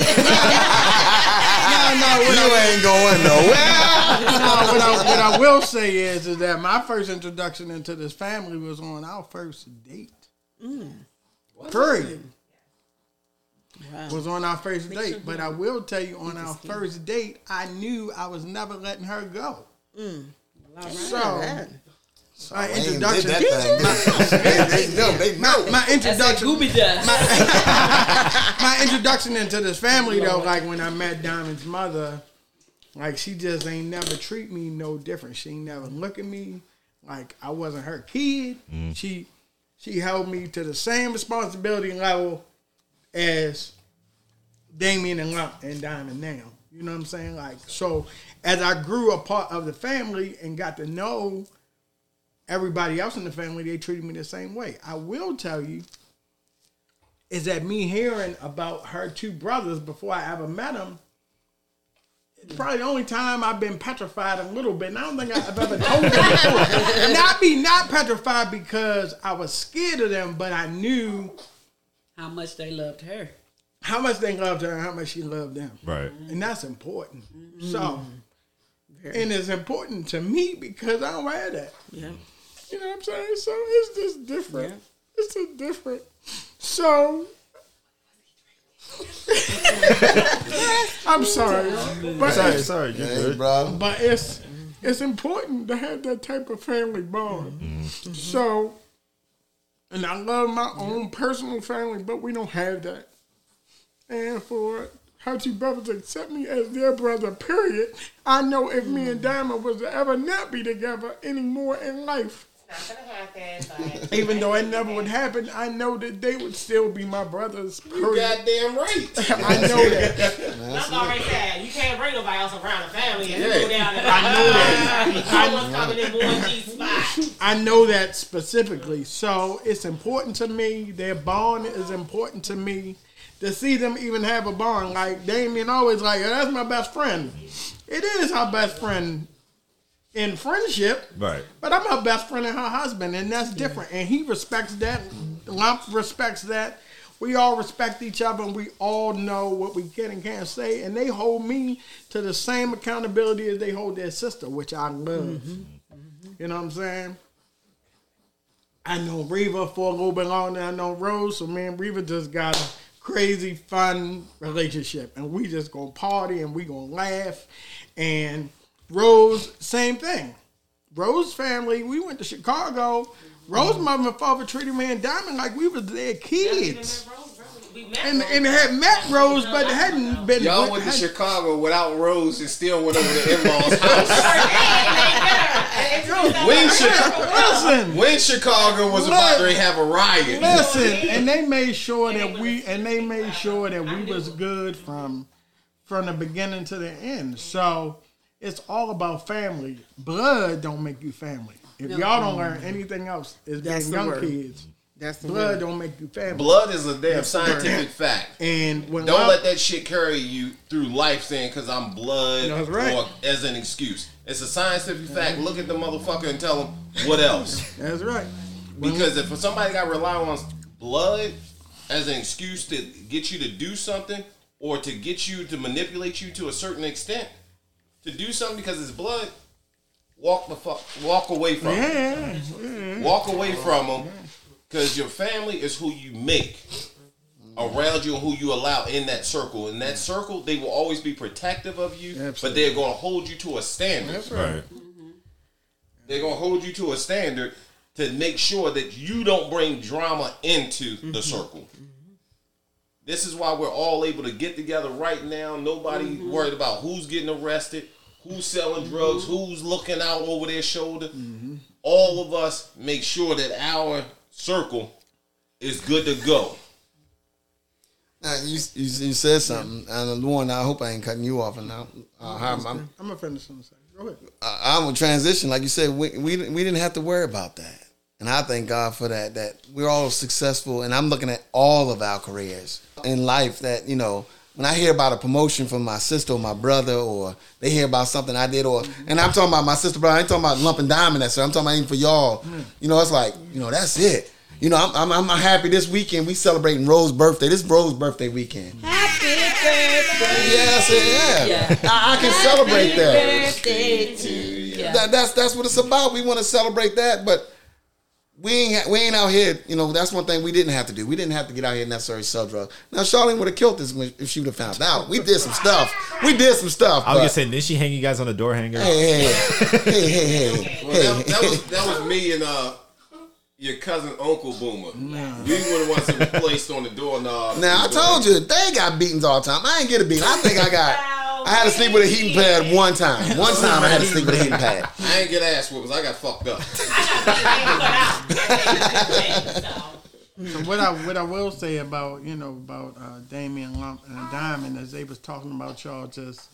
you I, ain't going nowhere. No, what I, what I will say is, is that my first introduction into this family was on our first date. Mm. Period. Wow. Was on our first Make date, sure but I will tell you, on our first date, I knew I was never letting her go. Mm. Well, right. So. Right. So my introduction. Did that thing. They know. They know. My, my introduction. My, my introduction into this family, though, like when I met Diamond's mother, like she just ain't never treat me no different. She ain't never look at me like I wasn't her kid. Mm. She she held me to the same responsibility level as Damian and Lump and Diamond now. You know what I'm saying? Like so, as I grew a part of the family and got to know everybody else in the family, they treated me the same way. I will tell you is that me hearing about her two brothers before I ever met them, it's probably the only time I've been petrified a little bit. And I don't think I've ever told them before. Not be not petrified because I was scared of them, but I knew how much they loved her. How much they loved her and how much she loved them. Right. And that's important. Mm-hmm. So, very and it's important to me because I don't have that. Yeah. You know what I'm saying? So it's just different. Yeah. It's just different. So I'm sorry. But sorry, sorry, you good. Bro. But it's it's important to have that type of family bond. Mm-hmm. So and I love my own personal family, but we don't have that. And for her two brothers accept me as their brother, period. I know if me and Diamond was to ever not be together anymore in life, it's not going to happen. But even though it never would happen, I know that they would still be my brothers, period. You goddamn right. I know that. That's already sad. You can't bring nobody else around the family. And yeah. go down and I know that. I know that specifically. So it's important to me. Their bond is important to me. To see them even have a bond. Like, Damian always like, oh, that's my best friend. It is her best friend in friendship. Right. But I'm her best friend and her husband, and that's different. Yeah. And he respects that. Lump respects that. We all respect each other, and we all know what we can and can't say. And they hold me to the same accountability as they hold their sister, which I love. Mm-hmm. Mm-hmm. You know what I'm saying? I know Reva for a little bit longer than I know Rose, so me and Reva just got to crazy fun relationship, and we just gonna party and we gonna laugh. And Rose, same thing. Rose family, we went to Chicago. Rose mother and father treated me and Diamond like we was their kids. And, and they had met Rose, but they hadn't been. Y'all went to Chicago without Rose and still went over to in-laws' house. when, Chicago, when Chicago was about to have a riot. Listen, and they made sure that we and they made sure that we was good from from the beginning to the end. So it's all about family. Blood don't make you family. If y'all don't learn anything else, it's being young kids. That's the blood word. Don't make you family. Blood is a damn That's scientific fact. And when don't love, let that shit carry you through life saying because I'm blood or right. as an excuse. It's a scientific fact. Look at the motherfucker and tell him what else. That's right. Because when, if somebody got to rely on blood as an excuse to get you to do something or to get you to manipulate you to a certain extent to do something because it's blood, walk the fuck, walk away from yeah, it. Yeah. Walk away from them. Yeah. Because your family is who you make around you and who you allow in that circle. In that circle, they will always be protective of you, absolutely. But they're going to hold you to a standard. That's right. Mm-hmm. They're going to hold you to a standard to make sure that you don't bring drama into mm-hmm. the circle. Mm-hmm. This is why we're all able to get together right now. Nobody mm-hmm. worried about who's getting arrested, who's selling mm-hmm. drugs, who's looking out over their shoulder. Mm-hmm. All of us make sure that our circle is good to go. Now you you, you said something, and Lauren, I hope I ain't cutting you off. And now uh, I'm I'm gonna finish something. Go ahead. I, I'm gonna transition, like you said. We we we didn't have to worry about that, and I thank God for that. That we're all successful, and I'm looking at all of our careers in life. That you know, when I hear about a promotion from my sister or my brother, or they hear about something I did, or and I'm talking about my sister, brother, I ain't talking about Lump and Diamond, that sir. I'm talking about even for y'all. You know, it's like, you know, that's it. You know, I'm, I'm I'm happy this weekend. We celebrating Rose's birthday. This is Rose's birthday weekend. Happy birthday! Yes, yeah, yeah. yeah. I, I can happy celebrate that. Birthday to you. That. That's that's what it's about. We want to celebrate that, but we ain't we ain't out here. You know, that's one thing we didn't have to do. We didn't have to get out here and necessarily sell drugs. Now, Charlene would have killed this if she would have found out. We did some stuff. We did some stuff. I was just saying, did she hang you guys on a door hanger? Hey, hey, hey, hey, hey. Well, that, that was that was me and uh. your cousin, Uncle Boomer. No. You wouldn't want something placed on the doorknob. Now, I told you, they got beatings all the time. I ain't get a beating. I think I got, wow, I had to sleep with a heating pad one time. One time I had to sleep with a heating pad. I ain't get ass whoopers. I got fucked up. I got So what I what I will say about, you know, about uh, Damian Lump and Diamond, as they was talking about y'all just,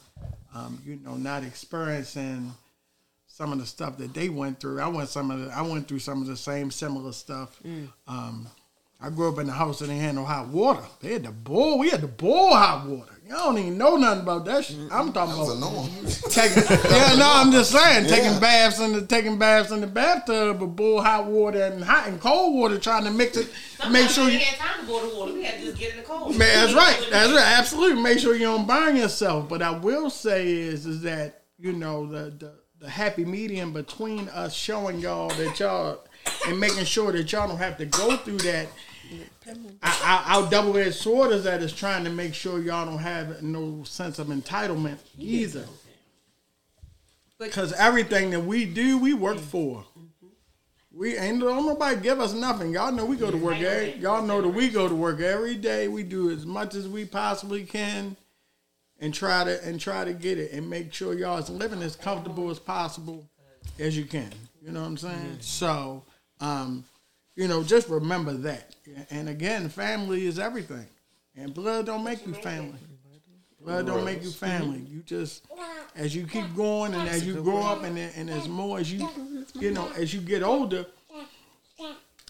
um, you know, not experiencing some of the stuff that they went through. I went some of the, I went through some of the same similar stuff. Mm. Um, I grew up in a house that didn't have no hot water. They had to boil. We had to boil hot water. Y'all don't even know nothing about that shit. I'm talking that was about taking. Yeah, no, I'm just saying yeah. taking baths in the taking baths in the bathtub, but boil hot water and hot and cold water, trying to mix it. Sometimes make sure we you had time to boil the water. We had to just get in the cold. Man, that's right. That's right. Absolutely. Make sure you don't burn yourself. But I will say is is that you know the. the the happy medium between us showing y'all that y'all and making sure that y'all don't have to go through that. I, I, our double-edged sword is that is trying to make sure y'all don't have no sense of entitlement either. Because everything that we do, we work for. We ain't don't nobody give us nothing. Y'all know we go to work every, y'all know that we go to work every day. We do as much as we possibly can. And try to and try to get it and make sure y'all is living as comfortable as possible as you can. You know what I'm saying? Mm-hmm. So, um, you know, just remember that. And again, family is everything. And blood don't make you family. Blood don't make you family. You just as you keep going and as you grow up and and as more as you you know as you get older,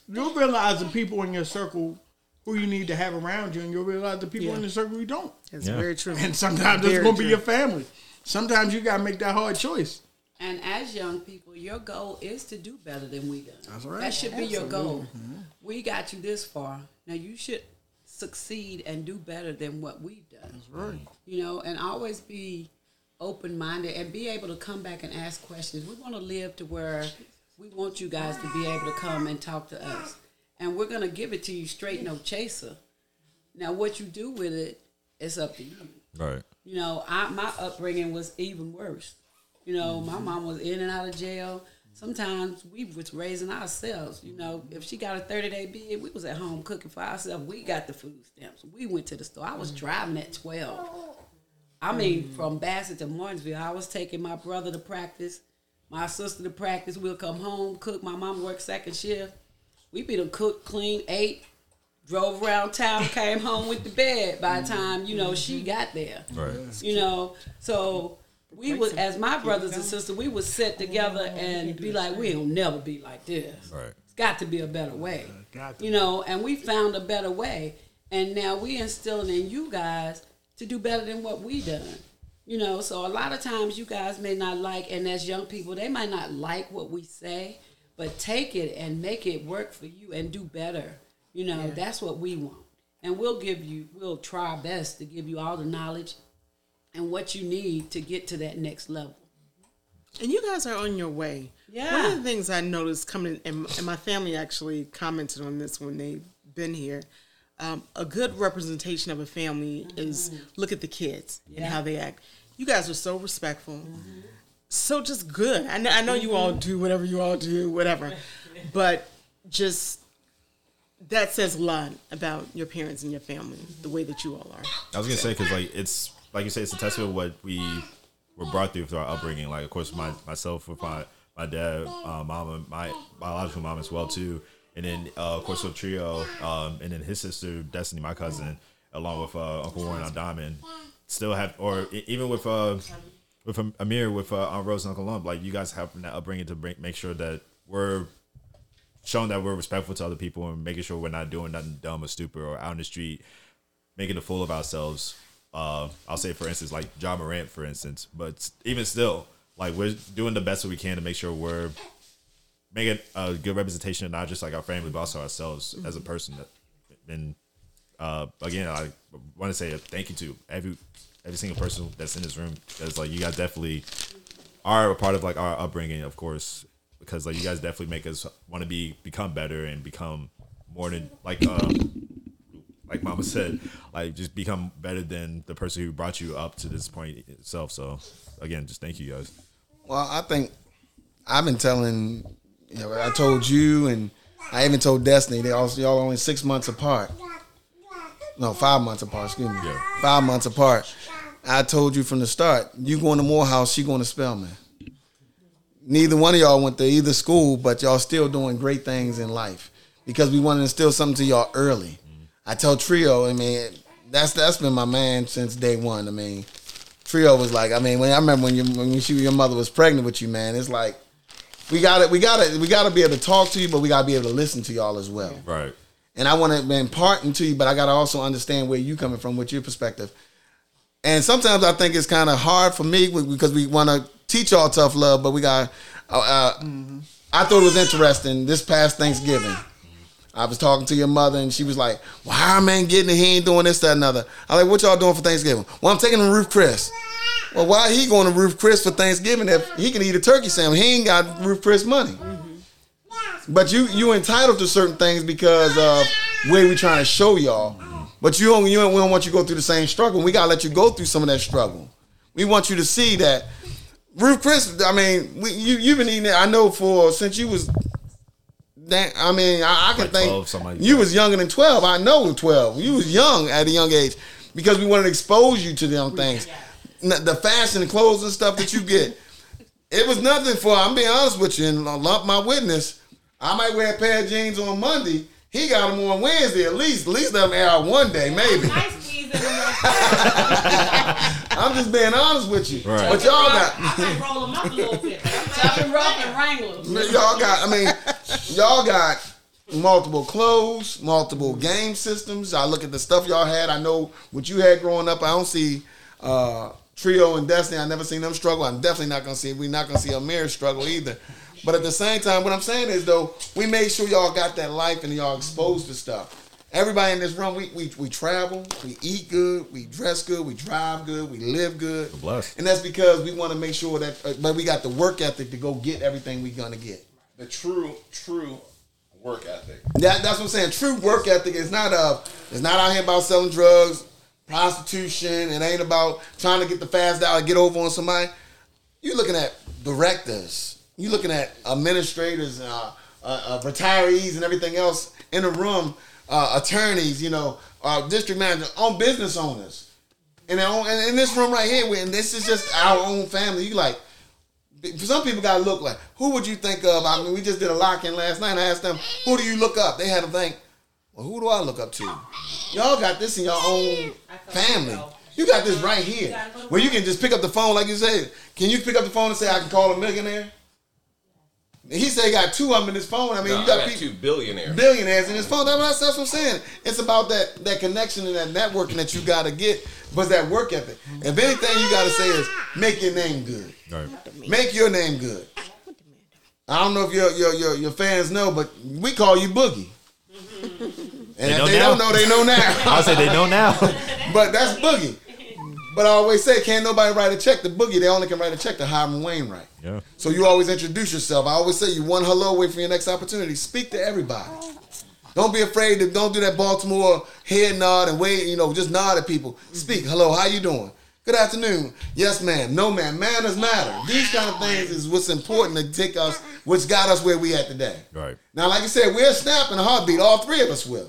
you'll realize the people in your circle who you need to have around you, and you'll realize the people yeah. in the circle you don't. That's yeah. very true. And sometimes very it's going to be your family. Sometimes you got to make that hard choice. And as young people, your goal is to do better than we done. That's right. That should Absolutely. Be your goal. Mm-hmm. We got you this far. Now you should succeed and do better than what we've done. That's right. You know, and always be open-minded and be able to come back and ask questions. We want to live to where we want you guys to be able to come and talk to us. And we're going to give it to you straight, no chaser. Now, what you do with it, it's up to you. Right. You know, I, my upbringing was even worse. You know, mm-hmm. my mom was in and out of jail. sometimes we was raising ourselves. You know, if she got a thirty-day bid, we was at home cooking for ourselves. We got the food stamps. We went to the store. I was driving at twelve. I mean, mm. from Bassett to Martinsville, I was taking my brother to practice, my sister to practice. We'll come home, cook. My mom worked second shift. We be done cook, clean, ate, drove around town, came home with the bed by the time, you know, mm-hmm. she got there. Right. You know, so we was, as my brothers and sisters, we would sit together and be like, we'll never be like this. Right. It's got to be a better way. You know, and we found a better way. And now we instilling in you guys to do better than what we done. You know, so a lot of times you guys may not like, and as young people, they might not like what we say, but take it and make it work for you and do better. You know, yeah. that's what we want. And we'll give you, we'll try our best to give you all the knowledge and what you need to get to that next level. And you guys are on your way. Yeah. One of the things I noticed coming, and my family actually commented on this when they've been here, Um, a good representation of a family mm-hmm. is look at the kids yeah. and how they act. You guys are so respectful, mm-hmm. so just good. I know, I know mm-hmm. you all do whatever you all do, whatever, but just that says a lot about your parents and your family, mm-hmm. the way that you all are. I was gonna say because like it's like you say, it's a testament of what we were brought through through our upbringing. Like of course, my myself with my my dad, uh, mama, my biological mom as well too. And then, uh, of course, with Trio, um, and then his sister, Destiny, my cousin, along with uh, Uncle Warren, Aunt Diamond, still have, or even with uh, with Amir, with uh, Aunt Rose and Uncle Lump, like, you guys have that upbringing to bring, make sure that we're showing that we're respectful to other people and making sure we're not doing nothing dumb or stupid or out in the street, making a fool of ourselves. Uh, I'll say, for instance, like Ja Morant, for instance. But even still, like, we're doing the best that we can to make sure we're make it a good representation of not just like our family, but also ourselves mm-hmm. as a person. And uh, again, I want to say a thank you to every every single person that's in this room. Because like you guys definitely are a part of like our upbringing, of course, because like you guys definitely make us want to be become better and become more than like um, like Mama said, like just become better than the person who brought you up to this point itself. So again, just thank you guys. Well, I think I've been telling. You know, I told you, and I even told Destiny. They also y'all are only six months apart. No, five months apart. Excuse me, yeah. five months apart. I told you from the start. You going to Morehouse, she going to Spellman. Neither one of y'all went to either school, but y'all still doing great things in life because we want to instill something to y'all early. I tell Trio. I mean, that's that's been my man since day one. I mean, Trio was like. I mean, when I remember when you when she your mother was pregnant with you, man. It's like. We got it. We got it. We got to be able to talk to you, but we got to be able to listen to y'all as well. Right. And I want to impart into you, but I got to also understand where you coming from, with your perspective. And sometimes I think it's kind of hard for me because we want to teach y'all tough love, but we got. Uh, mm-hmm. I thought it was interesting this past Thanksgiving. I was talking to your mother, and she was like, "Well, Hiram ain't getting it. He ain't doing this, that, and another." I like, "What y'all doing for Thanksgiving?" "Well, I'm taking him to Ruth Chris." "Well, why he going to Ruth Chris for Thanksgiving if he can eat a turkey sandwich? He ain't got Ruth Chris money." Mm-hmm. But you you entitled to certain things because of where we trying to show y'all. But you don't, you don't, we don't want you to go through the same struggle. We got to let you go through some of that struggle. We want you to see that Ruth Chris, I mean, we, you, you've been eating it, I know, for since you was... That, I mean, I, I can like think twelve, like you that. Was younger than twelve. I know twelve. You was young at a young age because we wanted to expose you to them things. Yeah. The fashion and clothes and stuff that you get. It was nothing for, I'm being honest with you, and Lump my witness. I might wear a pair of jeans on Monday. He got them on Wednesday at least. At least let them air out one day, maybe. Nice jeans in I'm just being honest with you. Right. But y'all got... I might roll them up a little bit. I've been rocking Wranglers. Y'all got, I mean, y'all got multiple clothes, multiple game systems. I look at the stuff y'all had. I know what you had growing up. I don't see uh, Trio and Destiny. I never seen them struggle. I'm definitely not going to see We're not going to see Amir struggle either. But at the same time, what I'm saying is, though, we made sure y'all got that life and y'all exposed to stuff. Everybody in this room, we, we we travel, we eat good, we dress good, we drive good, we live good. Blessed. And that's because we want to make sure that uh, but we got the work ethic to go get everything we're going to get. The true, true work ethic. That, that's what I'm saying. True work ethic is not uh, it's not out here about selling drugs, prostitution. It ain't about trying to get the fast dollar, get over on somebody. You're looking at directors, you looking at administrators, uh, uh, uh, retirees, and everything else in the room, uh, attorneys, you know, uh, district managers, on business owners, and in this room right here, and this is just our own family. You like, some people gotta look like, who would you think of? I mean, we just did a lock-in last night. And I asked them, who do you look up? They had to think, well, who do I look up to? Y'all got this in your own family. You got this right here, where you can just pick up the phone, like you said. Can you pick up the phone and say, I can call a millionaire? He said he got two of them in his phone. I mean, no, you got, I got people, two billionaires. Billionaires in his phone. That's what, I, that's what I'm saying. It's about that, that connection and that networking that you got to get, but that work ethic. If anything you got to say is, make your name good. Right. Make your name good. I don't know if your your your, your fans know, but we call you Boogie. And they if they now. don't know, they know now. I say they know now. But that's Boogie. But I always say, can't nobody write a check to Boogie. They only can write a check to Hiram Wainwright. Yeah. So you always introduce yourself. I always say, you one hello away from your next opportunity. Speak to everybody. Don't be afraid to, don't do that Baltimore head nod and wait, you know, just nod at people. Speak. Hello, how you doing? Good afternoon. Yes, ma'am. No, ma'am. Manners matter. These kind of things is what's important to take us, which got us where we at today. Right. Now, like I said, we're snapping a heartbeat. All three of us will.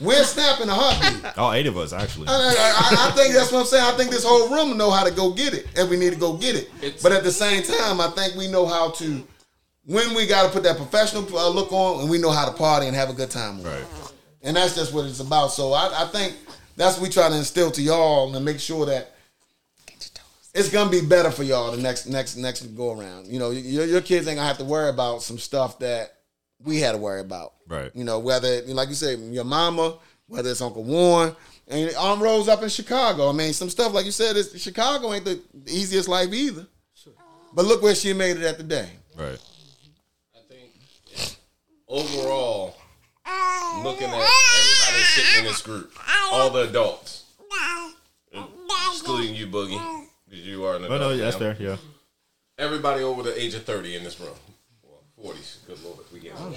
We're snapping a heartbeat. All eight of us, actually. I, I, I think that's what I'm saying. I think this whole room know how to go get it, and we need to go get it. It's, but at the same time, I think we know how to, when we got to put that professional look on, and we know how to party and have a good time with. Right. And that's just what it's about. So I, I think that's what we try to instill to y'all and make sure that it's going to be better for y'all the next next next go around. You know, your, your kids ain't going to have to worry about some stuff that we had to worry about. Right. You know, whether, like you say, your mama, whether it's Uncle Warren, and Aunt Rose up in Chicago. I mean, some stuff, like you said, it's, Chicago ain't the easiest life either. Sure. But look where she made it at today. Right. I think, yeah, overall, looking at everybody sitting in this group, all the adults, excluding you, Boogie, because you are an adult. Oh, no, yeah, that's fair, yeah. Everybody over the age of thirty in this room. forties, good lord, we get oh,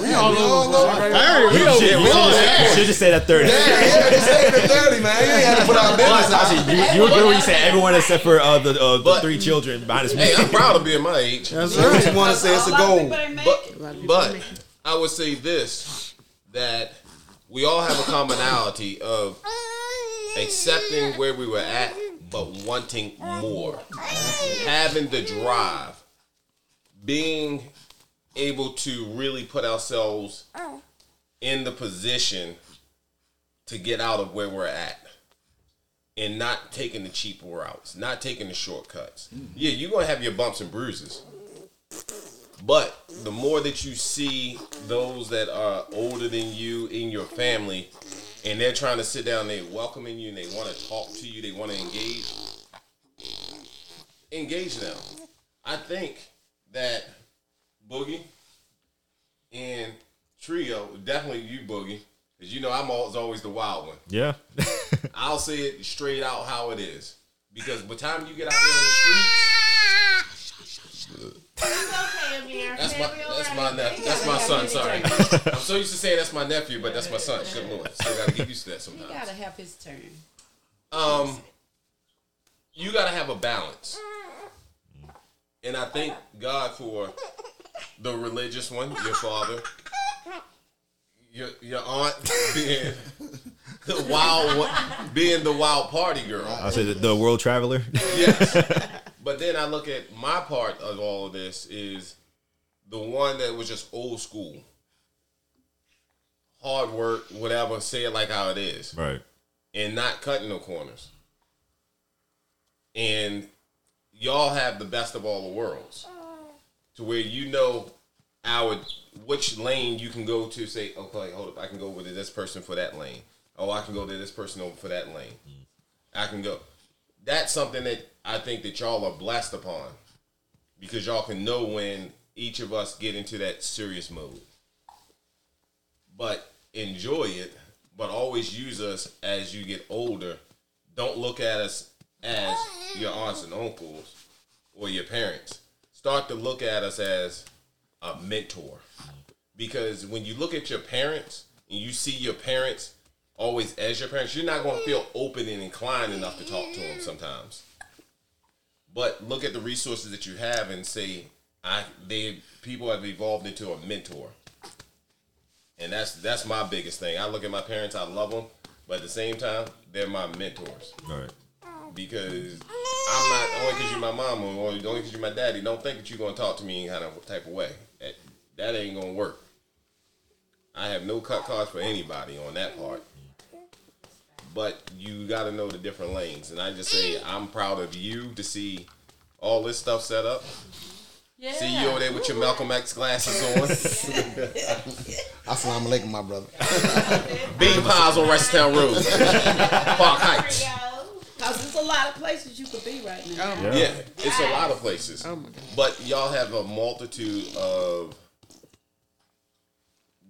we all over. We all should just say that thirty. Yeah, yeah, just say the thirty, man. You ain't had to put out business. Actually, you, you were good when you said everyone except for uh, the, uh, the three children. Minus hey, me. I'm proud of being my age. That's right. You want to say it's a goal, but, but I would say this: that we all have a commonality of accepting where we were at, but wanting more, having the drive. Being able to really put ourselves in the position to get out of where we're at and not taking the cheap routes, not taking the shortcuts. Mm-hmm. Yeah, you're going to have your bumps and bruises. But the more that you see those that are older than you in your family and they're trying to sit down, they're welcoming you and they want to talk to you, they want to engage, engage them. I think that Boogie and Trio, definitely you, Boogie, because you know I'm always, always the wild one. Yeah. I'll say it straight out how it is, because by the time you get out there on the streets, it's okay, Amir. That's my that's my nephew. That's my son. Sorry, I'm so used to saying that's my nephew, but that's my son. Good lord, so I gotta get used to that sometimes. You gotta have his turn. Um, you gotta have a balance. And I thank God for the religious one, your father, your your aunt being the wild being the wild party girl. I said the world traveler. Yes, but then I look at my part of all of this is the one that was just old school, hard work, whatever. Say it like how it is, right? And not cutting no corners. And y'all have the best of all the worlds to where you know our which lane you can go to. Say, okay, hold up, I can go over to this person for that lane. Oh, I can go to this person over for that lane. I can go. That's something that I think that y'all are blessed upon because y'all can know when each of us get into that serious mode. But enjoy it, but always use us as you get older. Don't look at us as your aunts and uncles or your parents. Start to look at us as a mentor, because when you look at your parents and you see your parents always as your parents, you're not going to feel open and inclined enough to talk to them sometimes. But look at the resources that you have and say, I they people have evolved into a mentor, and that's that's my biggest thing. I look at my parents, I love them, but at the same time, they're my mentors. All right. Because I'm not only because you're my mama or only because you're my daddy. Don't think that you're gonna talk to me in kind of type of way. That, that ain't gonna work. I have no cut cards for anybody on that part. But you got to know the different lanes. And I just say, I'm proud of you to see all this stuff set up. Yeah. See you over there with your Malcolm X glasses on. Yeah. Yeah. Assalamu alaikum, my brother. Bean Pies on Rice's Town Road. Park Heights. Because there's a lot of places you could be right now. Oh yeah. yeah, it's a lot of places. Oh my God. But y'all have a multitude of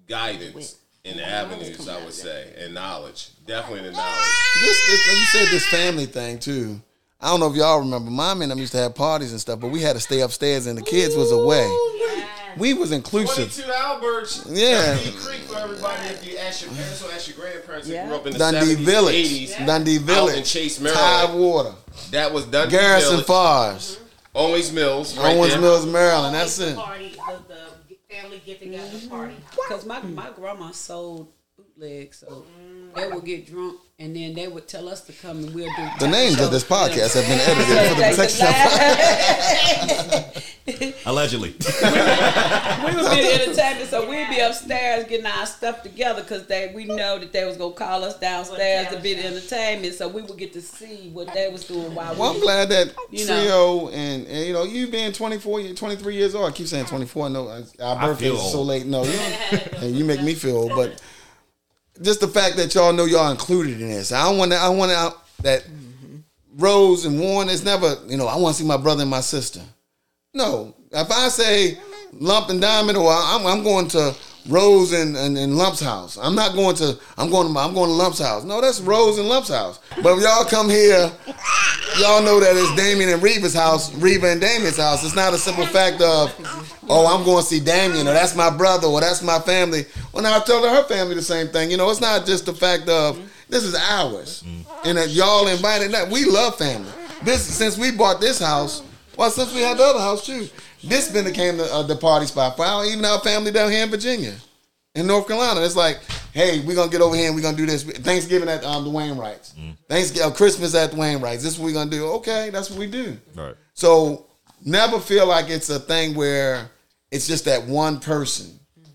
guidance and avenues, I would say, and knowledge. Definitely the knowledge. This, this, like you said, this family thing, too. I don't know if y'all remember. Mom and them used to have parties and stuff, but we had to stay upstairs, and the kids Ooh, was away. Yeah. We was inclusive. twenty-two Alberts. Yeah. Dundee Creek for everybody. If you ask your parents or ask your grandparents yeah. that grew up in the Dundee seventies, Village. eighties. Yeah. Dundee Village. Out in Chase, Maryland. Tidewater. That was Dundee Garrison Village. Garrison Farms. Mm-hmm. Owings Mills. Right Owings there. Mills, Maryland. That's it. Party, the, the family get-together mm-hmm. party. Because my, my grandma sold bootlegs, so... They would get drunk, and then they would tell us to come, and we'll do the names show. Of this podcast have been edited for the protection. Allegedly, we would be the entertainment, so we'd be upstairs getting our stuff together because they we know that they was gonna call us downstairs to be the entertainment, so we would get to see what they was doing while. Well, we I'm did, glad that you know, Trio and, and you know you being twenty-four, twenty-three years old. I keep saying twenty-four. No, our birthday is so late. No, you and you make me feel old, but. Just the fact that y'all know y'all included in this. I want to. I want to that mm-hmm. Rose and Warren is never. You know, I want to see my brother and my sister. No, if I say Lump and Diamond, or I'm, I'm going to Rose and, and, and Lump's house. I'm not going to. I'm going to. I'm going to Lump's house. No, that's Rose and Lump's house. But if y'all come here, y'all know that it's Damian and Reva's house. Reva and Damian's house. It's not a simple fact of, oh, I'm going to see Damian, or that's my brother, or that's my family. Well, now I tell her family the same thing. You know, it's not just the fact of this is ours, mm-hmm. and that y'all invited. That we love family. This since we bought this house. Well, since we had the other house too. This been became the, uh, the party spot for our, even our family down here in Virginia, in North Carolina. It's like, hey, we're going to get over here and we're going to do this. Thanksgiving at um, the Wainwrights. Mm. Thanksgiving, uh, Christmas at the Wainwrights. This is what we're going to do. Okay, that's what we do. Right. So never feel like it's a thing where it's just that one person. Mm-hmm.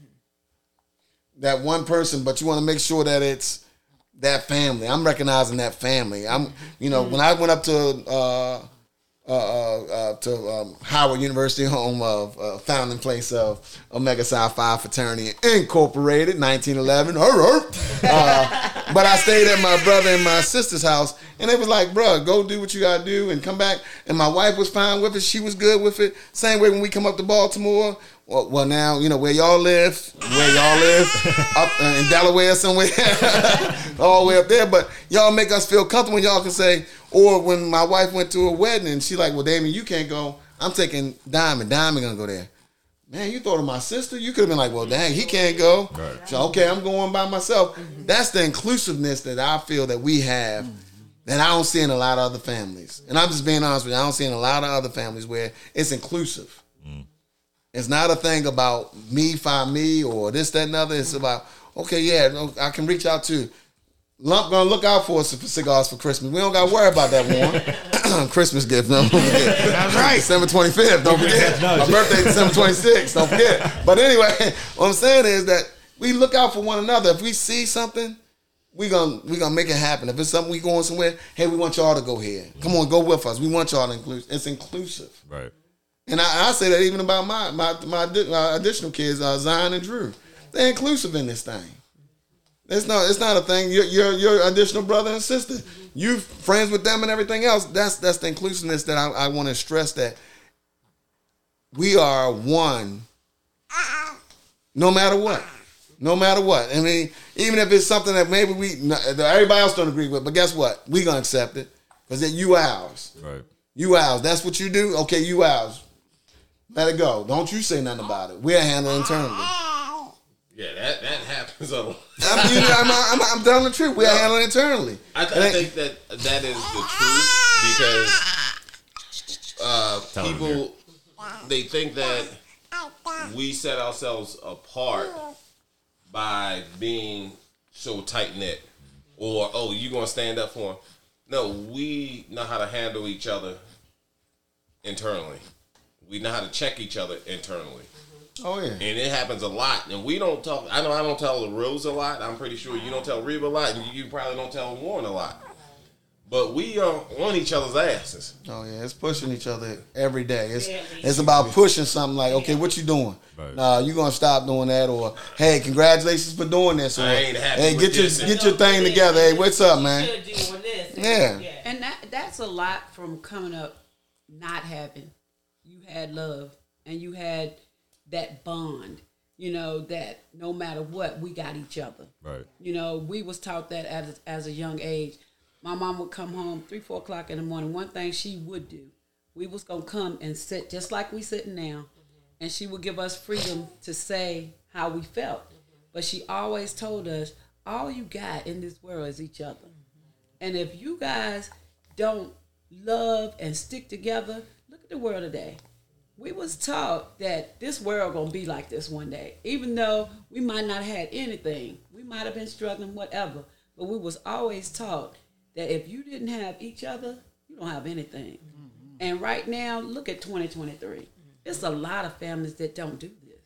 That one person, but you want to make sure that it's that family. I'm recognizing that family. I'm, you know, mm-hmm. when I went up to... Uh, Uh, uh, uh, to um, Howard University, home of uh, founding place of Omega Psi Phi Fraternity Incorporated, nineteen eleven. Uh, but I stayed at my brother and my sister's house, and they was like, "Bruh, go do what you gotta do and come back." And my wife was fine with it; she was good with it. Same way when we come up to Baltimore. Well, well, now you know where y'all live, where y'all live up in Delaware somewhere, all the way up there. But y'all make us feel comfortable when y'all can say. Or when my wife went to a wedding and she like, well, Damon, you can't go. I'm taking Diamond. Diamond gonna go there. Man, you thought of my sister? You could have been like, well, dang, he can't go. Right. So okay, I'm going by myself. Mm-hmm. That's the inclusiveness that I feel that we have mm-hmm. that I don't see in a lot of other families. And I'm just being honest with you, I don't see in a lot of other families where it's inclusive. Mm. It's not a thing about me, fi me, or this, that, and other. It's mm-hmm. about, okay, yeah, I can reach out to Lump gonna look out for us for cigars for Christmas. We don't gotta worry about that one. Christmas gift, no, don't forget. That's right. December twenty-fifth, don't forget. My birthday December twenty-sixth, don't forget. But anyway, what I'm saying is that we look out for one another. If we see something, we gonna we gonna make it happen. If it's something we going somewhere, hey, we want y'all to go here. Come on, go with us. We want y'all to include. It's inclusive, right? And I, I say that even about my my my, my additional kids, uh, Zion and Drew. They're inclusive in this thing. It's not. It's not a thing. You're, you're, you're additional brother and sister. You friends with them and everything else. That's that's the inclusiveness that I, I want to stress that we are one, no matter what, no matter what. I mean, even if it's something that maybe we that everybody else don't agree with, but guess what? We gonna accept it because then you ours. Right. You ours. That's what you do. Okay, you ours. Let it go. Don't you say nothing about it. We're handling internally. Yeah, that, that happens a lot. I'm, you know, I'm, I'm, I'm telling the truth. We yeah. are handling it internally. I, th- I think that that is the truth because uh, people they think that we set ourselves apart by being so tight-knit. Or, oh, you going to stand up for him. No, we know how to handle each other internally. We know how to check each other internally. Oh, yeah. And it happens a lot. And we don't talk. I know I don't tell Rose a lot. I'm pretty sure you don't tell Reva a lot. And you probably don't tell Warren a lot. But we are on each other's asses. Oh, yeah. It's pushing each other every day. It's yeah, it's about pushing something like, okay, what you doing? Right. Nah, you going to stop doing that. Or, hey, congratulations for doing this. Or, I ain't happy hey, with get this. Your, get your thing together. Hey, what's up, man? You should do this. Yeah. yeah. And that that's a lot from coming up not having. You had love. And you had that bond, you know, that no matter what, we got each other. Right. You know, we was taught that as, as a young age. My mom would come home three, four o'clock in the morning. One thing she would do, we was going to come and sit just like we sitting now. Mm-hmm. And she would give us freedom to say how we felt. Mm-hmm. But she always told us, all you got in this world is each other. Mm-hmm. And if you guys don't love and stick together, look at the world today. We was taught that this world going to be like this one day. Even though we might not have had anything. We might have been struggling, whatever. But we was always taught that if you didn't have each other, you don't have anything. Mm-hmm. And right now, look at twenty twenty-three. Mm-hmm. It's a lot of families that don't do this.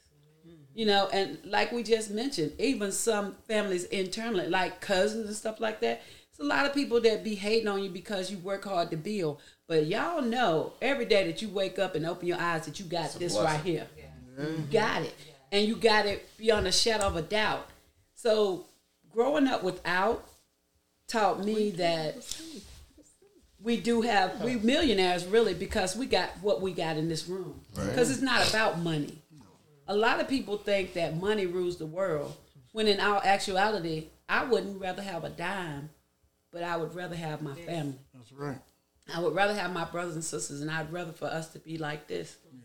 Mm-hmm. You know, and like we just mentioned, even some families internally, like cousins and stuff like that, it's a lot of people that be hating on you because you work hard to build. But y'all know every day that you wake up and open your eyes that you got it's this right here. Yeah. Mm-hmm. You got it. Yeah. And you got it beyond a shadow of a doubt. So growing up without taught me that we do have, we millionaires really because we got what we got in this room. Because right. It's not about money. A lot of people think that money rules the world when in all actuality, I wouldn't rather have a dime, but I would rather have my family. That's right. I would rather have my brothers and sisters, and I'd rather for us to be like this yeah.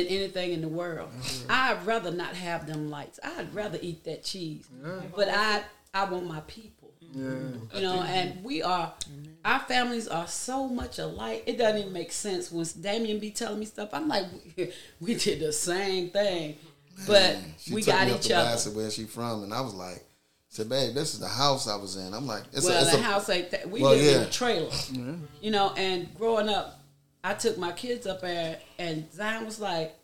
than anything in the world. Yeah. I'd rather not have them lights. I'd rather eat that cheese. Yeah. But I I want my people. Yeah. You know, and we are, our families are so much alike. It doesn't even make sense. When Damian be telling me stuff, I'm like, we, we did the same thing, but Man, we got each other. She took me up to where she from, and I was like, said, babe, this is the house I was in. I'm like, it's well, a, it's the a, house ain't that. We well, lived yeah. in a trailer. Yeah. You know, and growing up, I took my kids up there, and Zion was like,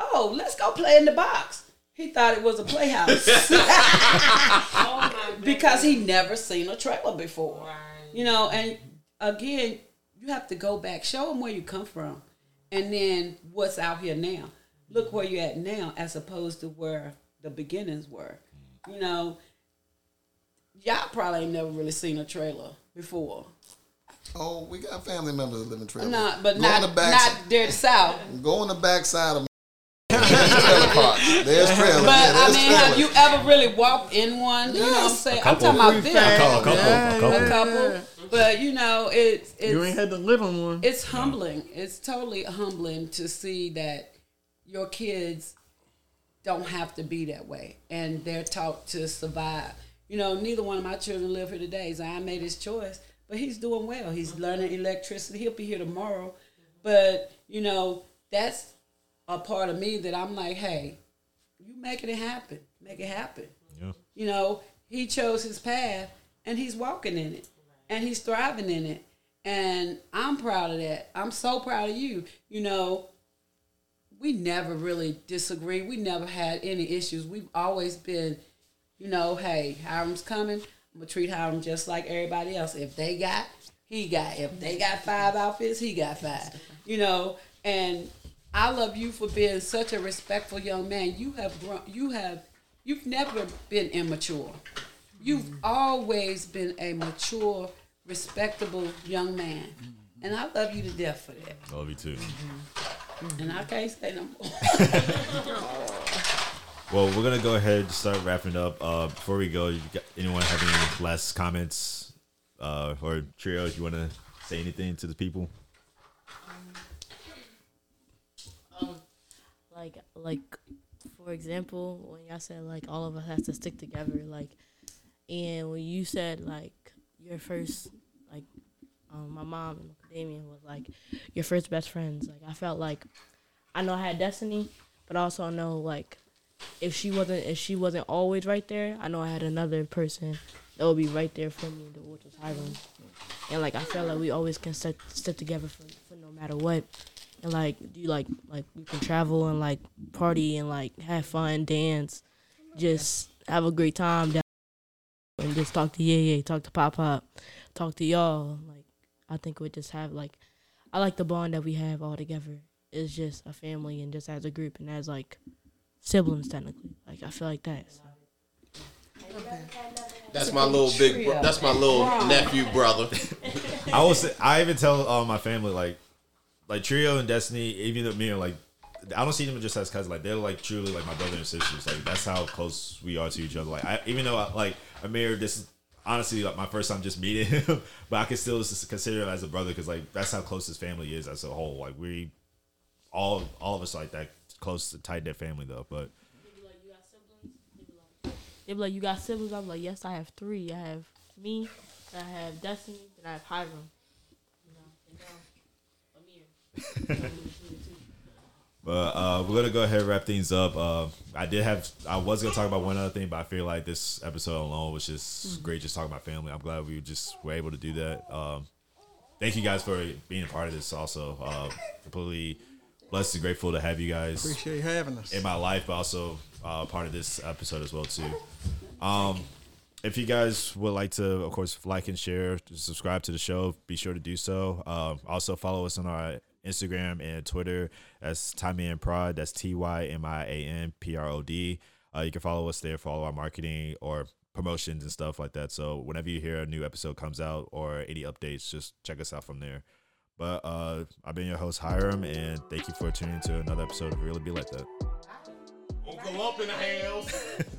oh, let's go play in the box. He thought it was a playhouse. oh my because he never seen a trailer before. Right. You know, and again, you have to go back, show them where you come from, and then what's out here now. Look where you're at now as opposed to where the beginnings were. You know, y'all probably ain't never really seen a trailer before. Oh, we got family members that live in trailers. No, but go not, the not there to south. Go on the back side of There's, there's trailers. But yeah, there's I mean, trailers. Have you ever really walked in one? Yes. You know what I'm saying? I'm talking about this. A couple, yeah, a couple, a couple. Yeah. But you know, it's, it's you ain't had to live on one. It's humbling. Yeah. It's totally humbling to see that your kids don't have to be that way, and they're taught to survive. You know, neither one of my children live here today. So I made his choice, but he's doing well. He's mm-hmm. learning electricity. He'll be here tomorrow. But you know, that's a part of me that I'm like, hey, you making it happen. Make it happen. Yeah. You know, he chose his path, and he's walking in it, and he's thriving in it, and I'm proud of that. I'm so proud of you. You know, we never really disagreed. We never had any issues. We've always been, you know, hey, Hiram's coming. I'm going to treat Hiram just like everybody else. If they got, he got. If they got five outfits, he got five. You know, and I love you for being such a respectful young man. You have grown, you have, you've never been immature. You've mm-hmm. always been a mature, respectable young man. Mm-hmm. And I love you to death for that. I love you too. Mm-hmm. Mm-hmm. And I can't say no more. Well, we're going to go ahead and start wrapping up. Uh, before we go, you got anyone have any last comments uh, or trios? You want to say anything to the people? Um, like, like for example, when y'all said, like, all of us has to stick together, like, and when you said, like, your first, like, um, my mom and Damian was, like, your first best friends. Like, I felt like I know I had Destiny, but I also know, like, if she wasn't if she wasn't always right there, I know I had another person that would be right there for me, which was Hiram. And, like, I felt like we always can stick, stick together for, for no matter what. And, like, you like, like we can travel and, like, party and, like, have fun, dance, just have a great time. And just talk to Ye-ye, talk to Pop-Pop, talk to y'all. Like, I think we just have, like, I like the bond that we have all together. It's just a family and just as a group and as, like, siblings, technically. Like, I feel like that. So. Okay. That's my little big, bro- that's my little nephew brother. I will say, I even tell uh, my family, like, like Trio and Destiny, even though me are, like, I don't see them just as cousins. Like, they're, like, truly, like, my brother and sisters. Like, that's how close we are to each other. Like, I, even though, I, like, Amir, this is honestly, like, my first time just meeting him, but I can still just consider him as a brother because, like, that's how close his family is as a whole. Like, we, all all of us are, like, that close to tight-knit family, though, but. They be like, you got siblings? They be like, they be like, you got siblings? I'm like, yes, I have three. I have me, I have Destiny, and I have Hiram. You know, and now, Amir. But uh, we're gonna go ahead and wrap things up. Uh, I did have, I was gonna talk about one other thing, but I feel like this episode alone was just mm-hmm. great, just talking about family. I'm glad we just were able to do that. Um, thank you guys for being a part of this. Also, uh, completely blessed and grateful to have you guys. Appreciate you having us in my life, but also uh, part of this episode as well too. Um, if you guys would like to, of course, like and share, subscribe to the show. Be sure to do so. Uh, also, follow us on our Instagram and Twitter. That's Tyman Prod. That's T Y M I A N P R O D. Uh, you can follow us there for all our marketing or promotions and stuff like that. So whenever you hear a new episode comes out or any updates, just check us out from there. But uh, I've been your host, Hiram, and thank you for tuning in to another episode of Really Be Like That. Uncle Lump in the house.